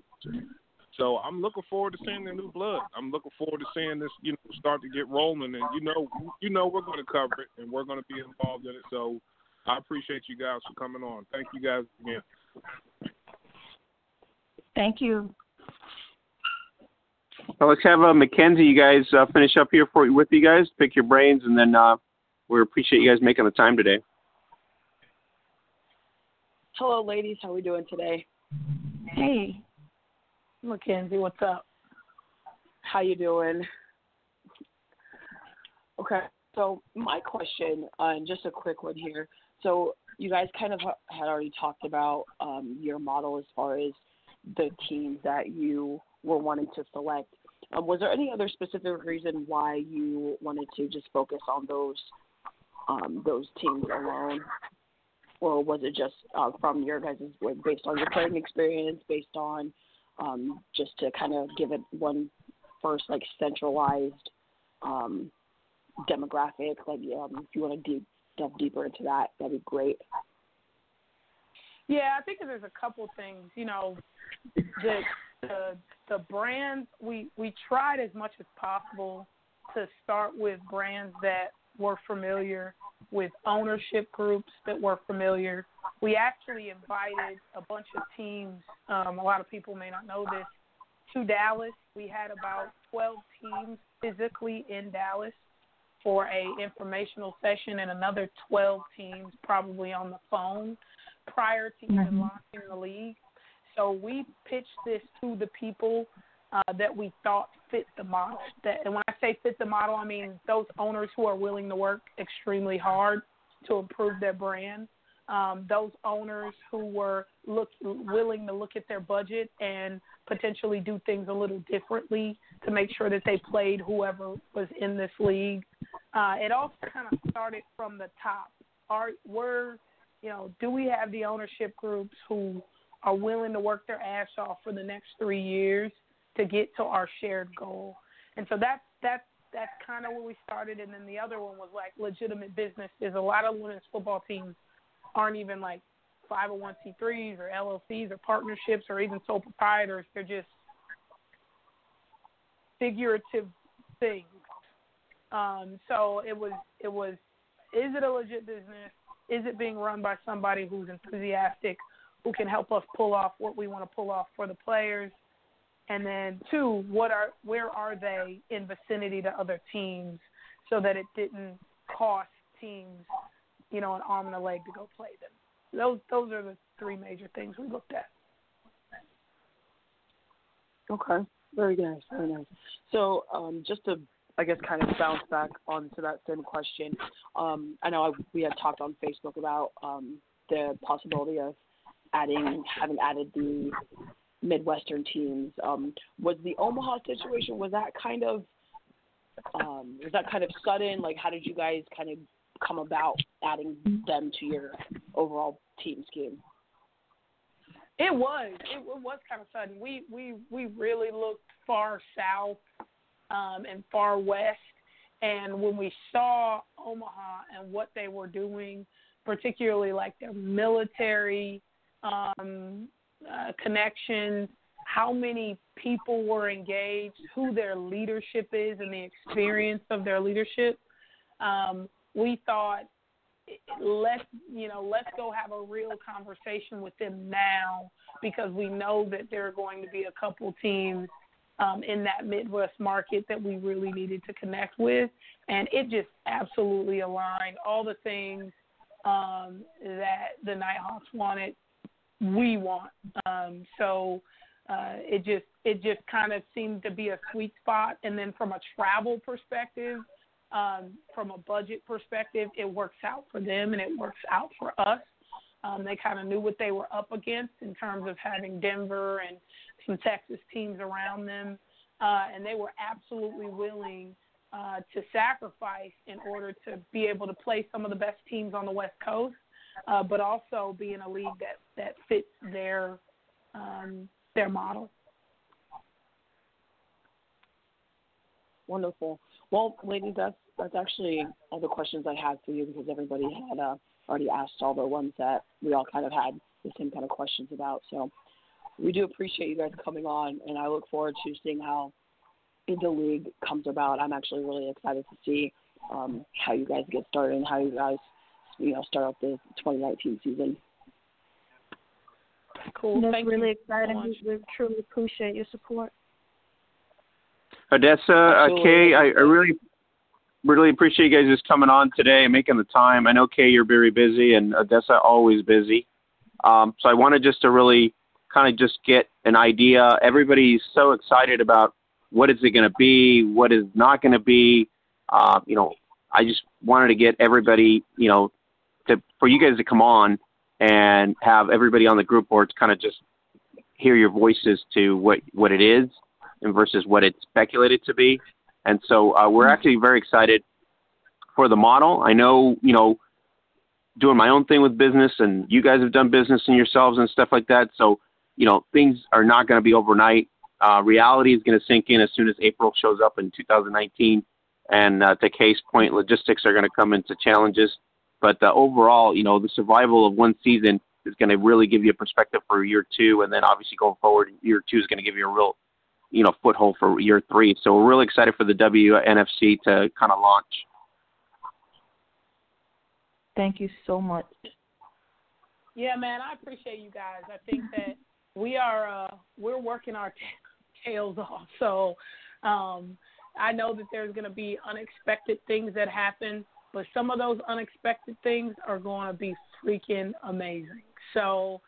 So I'm looking forward to seeing the new blood. I'm looking forward to seeing this, start to get rolling. And we're going to cover it, and we're going to be involved in it. So I appreciate you guys for coming on. Thank you guys again. Thank you. Well, let's have Mackenzzie, you guys, finish up here with you guys, pick your brains, and then we appreciate you guys making the time today. Hello, ladies. How are we doing today? Hey. Mackenzzie, what's up? How you doing? Okay. So my question, just a quick one here. So you guys kind of had already talked about your model as far as the teams that you were wanting to select. Was there any other specific reason why you wanted to just focus on those teams alone? Or was it just from your guys' based on your playing experience, based on just to kind of give it one first, like, centralized demographic? Like, if you want to delve deeper into that, that'd be great. Yeah, I think there's a couple things. The brands, we tried as much as possible to start with brands that were familiar with ownership groups that were familiar. We actually invited a bunch of teams, a lot of people may not know this, to Dallas. We had about 12 teams physically in Dallas for an informational session and another 12 teams probably on the phone prior to even launching the league. So we pitched this to the people that we thought fit the model. And when I say fit the model, I mean those owners who are willing to work extremely hard to improve their brand, those owners who were willing to look at their budget and potentially do things a little differently to make sure that they played whoever was in this league. It also kind of started from the top. Do we have the ownership groups who are willing to work their ass off for the next 3 years to get to our shared goal? And so that's kind of where we started. And then the other one was like legitimate businesses. A lot of women's football teams aren't even like 501c3s or LLCs or partnerships or even sole proprietors. They're just figurative things. So it was, is it a legit business? Is it being run by somebody who's enthusiastic, who can help us pull off what we want to pull off for the players? And then, two, where are they in vicinity to other teams so that it didn't cost teams, an arm and a leg to go play them? Those are the three major things we looked at. Okay. Very nice. So just to I guess, kind of bounce back onto that same question. I know we had talked on Facebook about the possibility of having added the Midwestern teams. Was the Omaha situation, was that kind of sudden? Like, how did you guys kind of come about adding them to your overall team scheme? It was kind of sudden. We really looked far south and far west, and when we saw Omaha and what they were doing, particularly like their military connections, how many people were engaged, who their leadership is, and the experience of their leadership, we thought, let's go have a real conversation with them now, because we know that there are going to be a couple teams in that Midwest market that we really needed to connect with. And it just absolutely aligned all the things that the Nighthawks wanted, we want. So it just kind of seemed to be a sweet spot. And then from a travel perspective, from a budget perspective, it works out for them and it works out for us. They kind of knew what they were up against in terms of having Denver and some Texas teams around them, and they were absolutely willing to sacrifice in order to be able to play some of the best teams on the West Coast, but also be in a league that fits their model. Wonderful. Well, ladies, that's actually all the questions I had for you, because everybody had already asked all the ones that we all kind of had the same kind of questions about. So we do appreciate you guys coming on, and I look forward to seeing how the league comes about. I'm actually really excited to see how you guys get started and how you guys, start up the 2019 season. Cool. That's really exciting. We truly appreciate your support. Odessa, Kaye, I really appreciate you guys just coming on today and making the time. I know, Kaye, you're very busy, and Odessa, always busy. So I wanted just to really kind of just get an idea. Everybody's so excited about what is it going to be, what is not going to be. I just wanted to get everybody, for you guys to come on and have everybody on the group boards kind of just hear your voices to what it is and versus what it's speculated to be. And so we're actually very excited for the model. I know, doing my own thing with business, and you guys have done business in yourselves and stuff like that. So, things are not going to be overnight. Reality is going to sink in as soon as April shows up in 2019. And to Kaye's point, logistics are going to come into challenges. But overall, the survival of one season is going to really give you a perspective for year two. And then obviously going forward, year two is going to give you a real foothold for year three. So we're really excited for the WNFC to kind of launch. Thank you so much. Yeah, man, I appreciate you guys. I think that we are, we're working our tails off. So I know that there's going to be unexpected things that happen, but some of those unexpected things are going to be freaking amazing. So,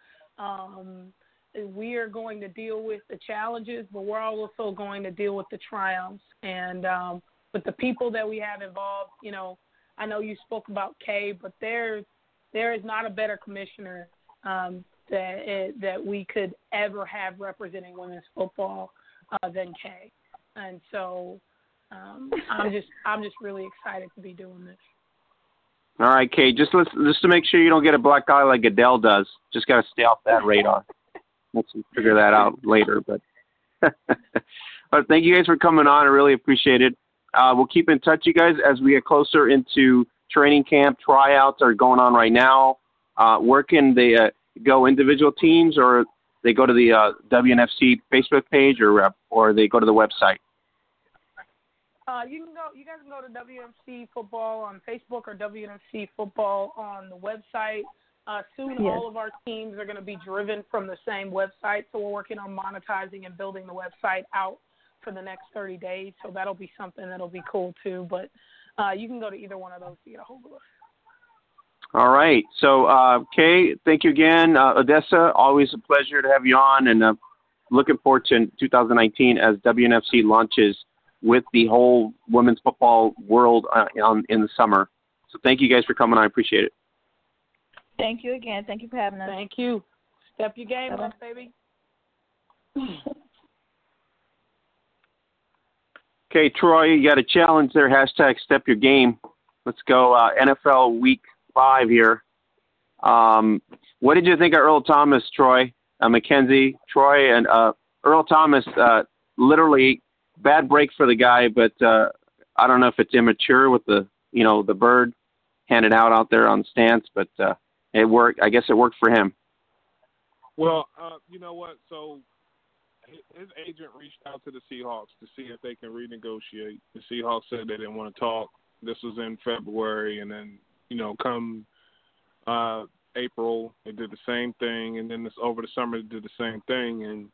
we are going to deal with the challenges, but we're also going to deal with the triumphs. And with the people that we have involved, I know you spoke about Kaye, but there is not a better commissioner that we could ever have representing women's football than Kaye. And so I'm just really excited to be doing this. All right, Kaye, just to make sure you don't get a black eye like Adele does, just got to stay off that radar. Let's figure that out later, but thank you guys for coming on. I really appreciate it. We'll keep in touch, you guys, as we get closer into training camp. Tryouts are going on right now. Where can they go? Individual teams, or they go to the WNFC Facebook page, or they go to the website? You guys can go to WNFC Football on Facebook or WNFC Football on the website. Soon, yes. All of our teams are going to be driven from the same website, so we're working on monetizing and building the website out for the next 30 days, so that'll be something that'll be cool too, but you can go to either one of those to get a hold of us. All right, so Kaye, thank you again. Odessa, always a pleasure to have you on, and looking forward to 2019 as WNFC launches with the whole women's football world in the summer. So thank you guys for coming. I appreciate it. Thank you again. Thank you for having us. Thank you. Step your game up, baby. Okay, Troy, you got a challenge there. Hashtag step your game. Let's go NFL Week 5 here. What did you think of Earl Thomas, Troy? Mackenzzie, Troy, and Earl Thomas, literally bad break for the guy, but I don't know if it's immature with the, you know, the bird handed out there on the stance, but it worked. I guess it worked for him. Well, you know what? So his agent reached out to the Seahawks to see if they can renegotiate. The Seahawks said they didn't want to talk. This was in February, and then, you know, come April, they did the same thing, and then this over the summer they did the same thing. And,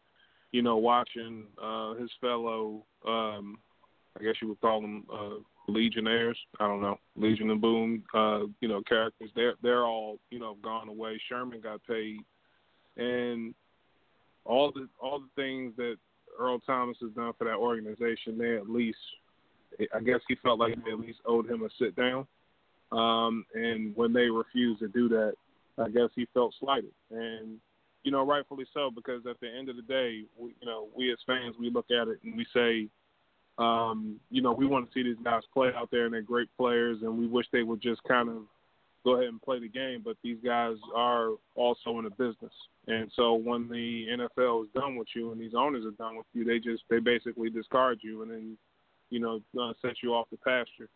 you know, watching his fellow, I guess you would call them legionnaires, I don't know, Legion and Boom, you know, characters, they're all, you know, gone away. Sherman got paid. And all the things that Earl Thomas has done for that organization, they at least, I guess he felt like they at least owed him a sit down. And when they refused to do that, I guess he felt slighted. And, you know, rightfully so, because at the end of the day, we as fans, we look at it and we say, you know, we want to see these guys play out there, and they're great players, and we wish they would just kind of go ahead and play the game, but these guys are also in the business. And so when the NFL is done with you and these owners are done with you, they basically discard you and then, you know, set you off the pasture.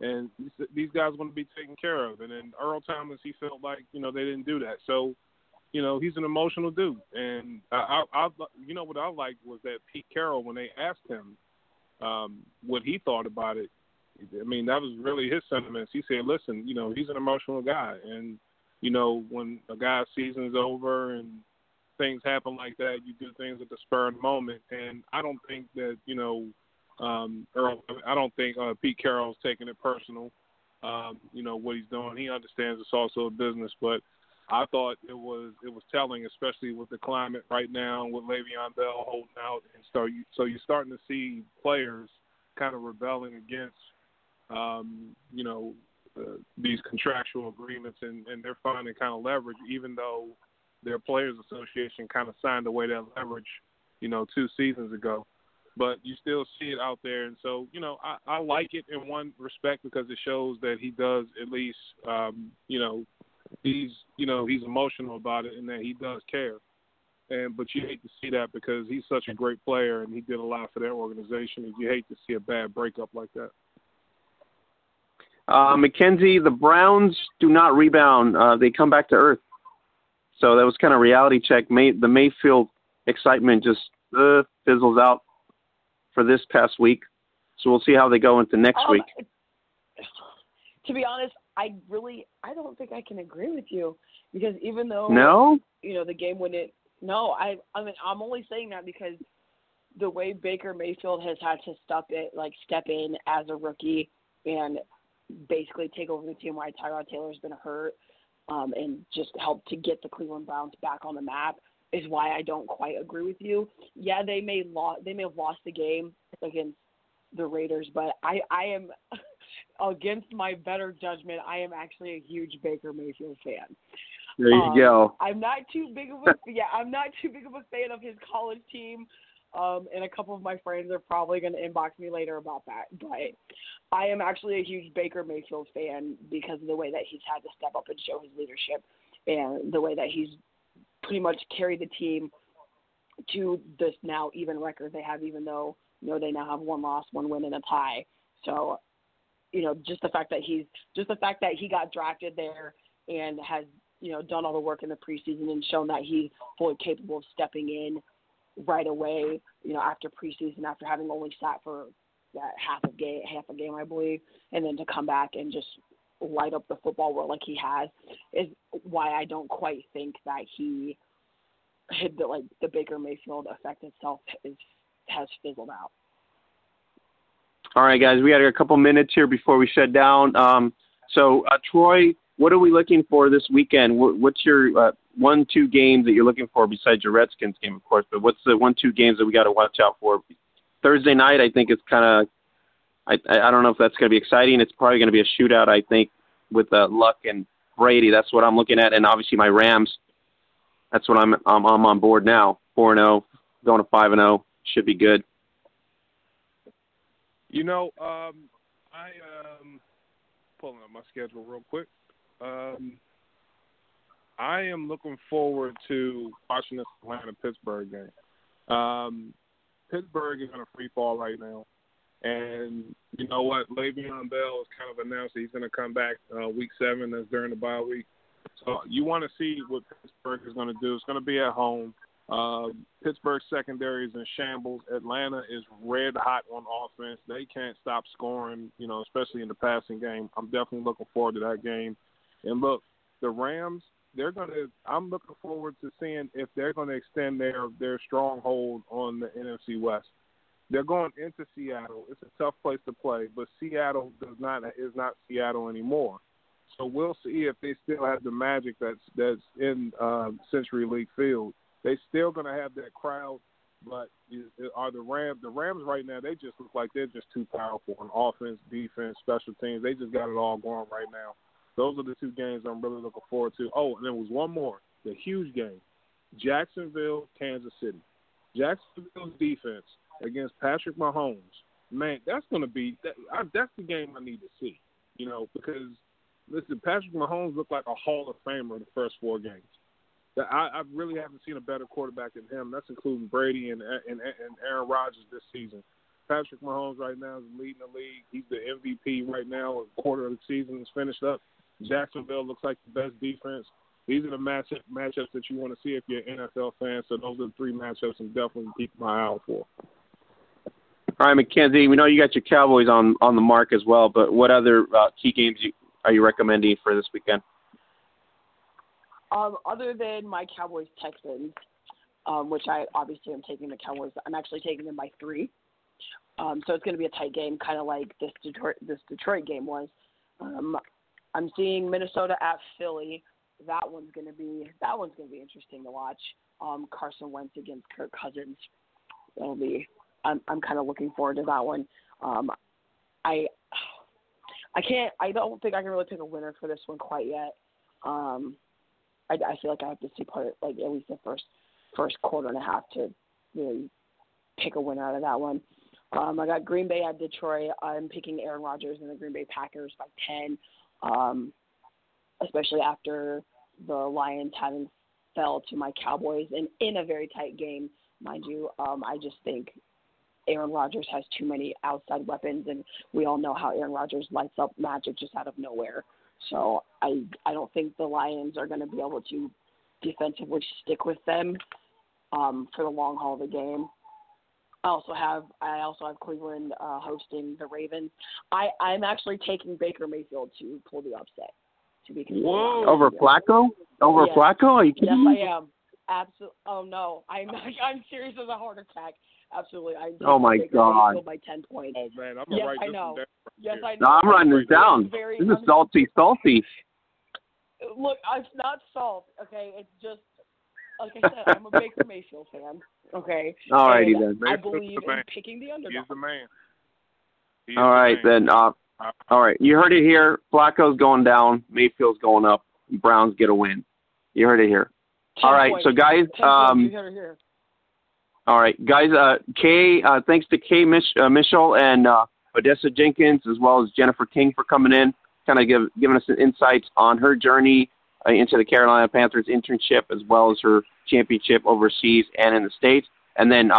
And these guys want to be taken care of. And then Earl Thomas, he felt like, you know, they didn't do that. So, you know, he's an emotional dude. And, I you know, what I liked was that Pete Carroll, when they asked him what he thought about it, I mean, that was really his sentiments. He said, listen, you know, he's an emotional guy. And, you know, when a guy's season's over and things happen like that, you do things at the spur of the moment. And I don't think that, you know, Earl, I don't think Pete Carroll's taking it personal, you know, what he's doing. He understands it's also a business. But I thought it was telling, especially with the climate right now, with Le'Veon Bell holding out. And so you're starting to see players kind of rebelling against, you know, these contractual agreements, and they're finding kind of leverage, even though their Players Association kind of signed away that leverage, you know, 2 seasons ago. But you still see it out there. And so, you know, I like it in one respect because it shows that he does at least, you know, he's emotional about it and that he does care. But you hate to see that because he's such a great player and he did a lot for their organization, and you hate to see a bad breakup like that. Mackenzzie, the Browns do not rebound. They come back to earth. So that was kind of reality check. The Mayfield excitement just fizzles out for this past week. So we'll see how they go into next week. To be honest, I don't think I can agree with you because even though, you know, the game wouldn't. No, I mean, I'm only saying that because the way Baker Mayfield has had to step in as a rookie and basically take over the team while Tyrod Taylor's been hurt, and just help to get the Cleveland Browns back on the map is why I don't quite agree with you. Yeah, they may have lost the game against the Raiders, but I am against my better judgment. I am actually a huge Baker Mayfield fan. There you go. I'm not too big of a fan of his college team, and a couple of my friends are probably going to inbox me later about that. But I am actually a huge Baker Mayfield fan because of the way that he's had to step up and show his leadership, and the way that he's pretty much carried the team to this now even record they have, even though, you know, they now have 1 loss, 1 win, and a tie. So, you know, just the fact that he got drafted there and has, you know, done all the work in the preseason and shown that he's fully capable of stepping in right away, you know, after preseason, after having only sat for that half a game, I believe, and then to come back and just light up the football world like he has is why I don't quite think that the Baker Mayfield effect itself has fizzled out. All right, guys, we got a couple minutes here before we shut down. So Troy, what are we looking for this weekend? What's your 1-2 games that you're looking for besides your Redskins game, of course? But what's the 1-2 games that we got to watch out for Thursday night, I think it's kind of – I don't know if that's going to be exciting. It's probably going to be a shootout, I think, with Luck and Brady. That's what I'm looking at. And obviously my Rams, that's what I'm on board now, 4-0, going to 5-0. Should be good. You know, I am pulling up my schedule real quick. I am looking forward to watching this Atlanta-Pittsburgh game. Pittsburgh is in a free fall right now. And you know what? Le'Veon Bell has kind of announced that he's going to come back week 7. That's during the bye week. So you want to see what Pittsburgh is going to do. It's going to be at home. Pittsburgh secondary is in shambles. Atlanta is red hot on offense. They can't stop scoring, you know, especially in the passing game. I'm definitely looking forward to that game. And look, the Rams, I'm looking forward to seeing if they're going to extend their stronghold on the NFC West. They're going into Seattle. It's a tough place to play, but Seattle is not Seattle anymore. So we'll see if they still have the magic that's in Century League Field. They still going to have that crowd, but are the Rams right now, they just look like they're just too powerful on offense, defense, special teams. They just got it all going right now. Those are the two games I'm really looking forward to. Oh, and there was one more, the huge game, Jacksonville, Kansas City. Jacksonville's defense against Patrick Mahomes. Man, that's going to be that's the game I need to see, you know, because, listen, Patrick Mahomes looked like a Hall of Famer in the first 4 games. I really haven't seen a better quarterback than him. That's including Brady and Aaron Rodgers this season. Patrick Mahomes right now is leading the league. He's the MVP right now. A quarter of the season is finished up. Jacksonville looks like the best defense. These are the matchups that you want to see if you're an NFL fan. So those are the 3 matchups I'm definitely keeping my eye out for. All right, Mackenzzie, we know you got your Cowboys on the mark as well, but what other key games are you recommending for this weekend? Other than my Cowboys-Texans, which I obviously am taking the Cowboys. I'm actually taking them by 3. So it's going to be a tight game, kind of like this Detroit game was. I'm seeing Minnesota at Philly. That one's going to be interesting to watch. Carson Wentz against Kirk Cousins. I'm kind of looking forward to that one. I don't think I can really pick a winner for this one quite yet. I feel like I have to see at least the first quarter and a half to really pick a winner out of that one. I got Green Bay at Detroit. I'm picking Aaron Rodgers and the Green Bay Packers by 10, especially after the Lions having fell to my Cowboys and in a very tight game, mind you. I just think Aaron Rodgers has too many outside weapons, and we all know how Aaron Rodgers lights up magic just out of nowhere. So I don't think the Lions are going to be able to defensively stick with them for the long haul of the game. I also have Cleveland hosting the Ravens. I'm actually taking Baker Mayfield to pull the upset. To be completely honest. Over Flacco? Over yes. Flacco? Are you kidding me? Yes, I am. Absolutely. Oh no, I'm serious as a heart attack. Absolutely. Oh my God. By 10 points. Oh man, I'm gonna write this down. Yes, I know. No, I'm writing this down. This is salty. Look, it's not salt. Okay, it's just. Like I said, I'm a Baker Mayfield fan. Okay. All righty then. I believe in picking the underdog. He's the man. All right then. All right, you heard it here. Flacco's going down. Mayfield's going up. Browns get a win. You heard it here. All right, so guys. All right, guys. Thanks to Kaye Mitchell and Odessa Jenkins as well as Jennifer King for coming in, kind of giving us some insights on her journey into the Carolina Panthers internship as well as her championship overseas and in the States. And then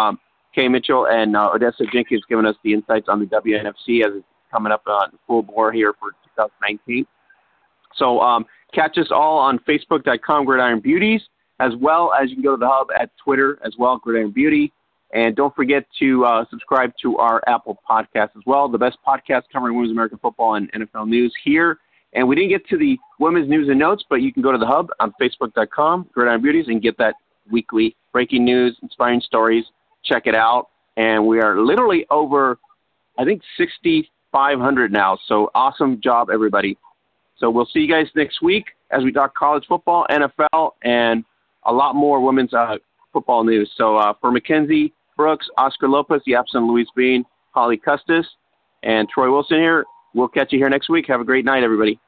Kaye Mitchell and Odessa Jenkins giving us the insights on the WNFC as it's coming up on full bore here for 2019. So catch us all on Facebook.com, Gridiron Beauties, as well as you can go to the hub at Twitter as well, Gridiron Beauty. And don't forget to subscribe to our Apple Podcasts as well, the best podcast covering women's American football and NFL news here. And we didn't get to the women's news and notes, but you can go to the hub on Facebook.com, Gridiron Beauties, and get that weekly breaking news, inspiring stories. Check it out. And we are literally over, I think, 6,500 now. So awesome job, everybody. So we'll see you guys next week as we talk college football, NFL, and a lot more women's football news. So for Mackenzzie, Brooks, Oscar Lopez, the absent Louise Bean, Holly Custis, and Troy Wilson here. We'll catch you here next week. Have a great night, everybody.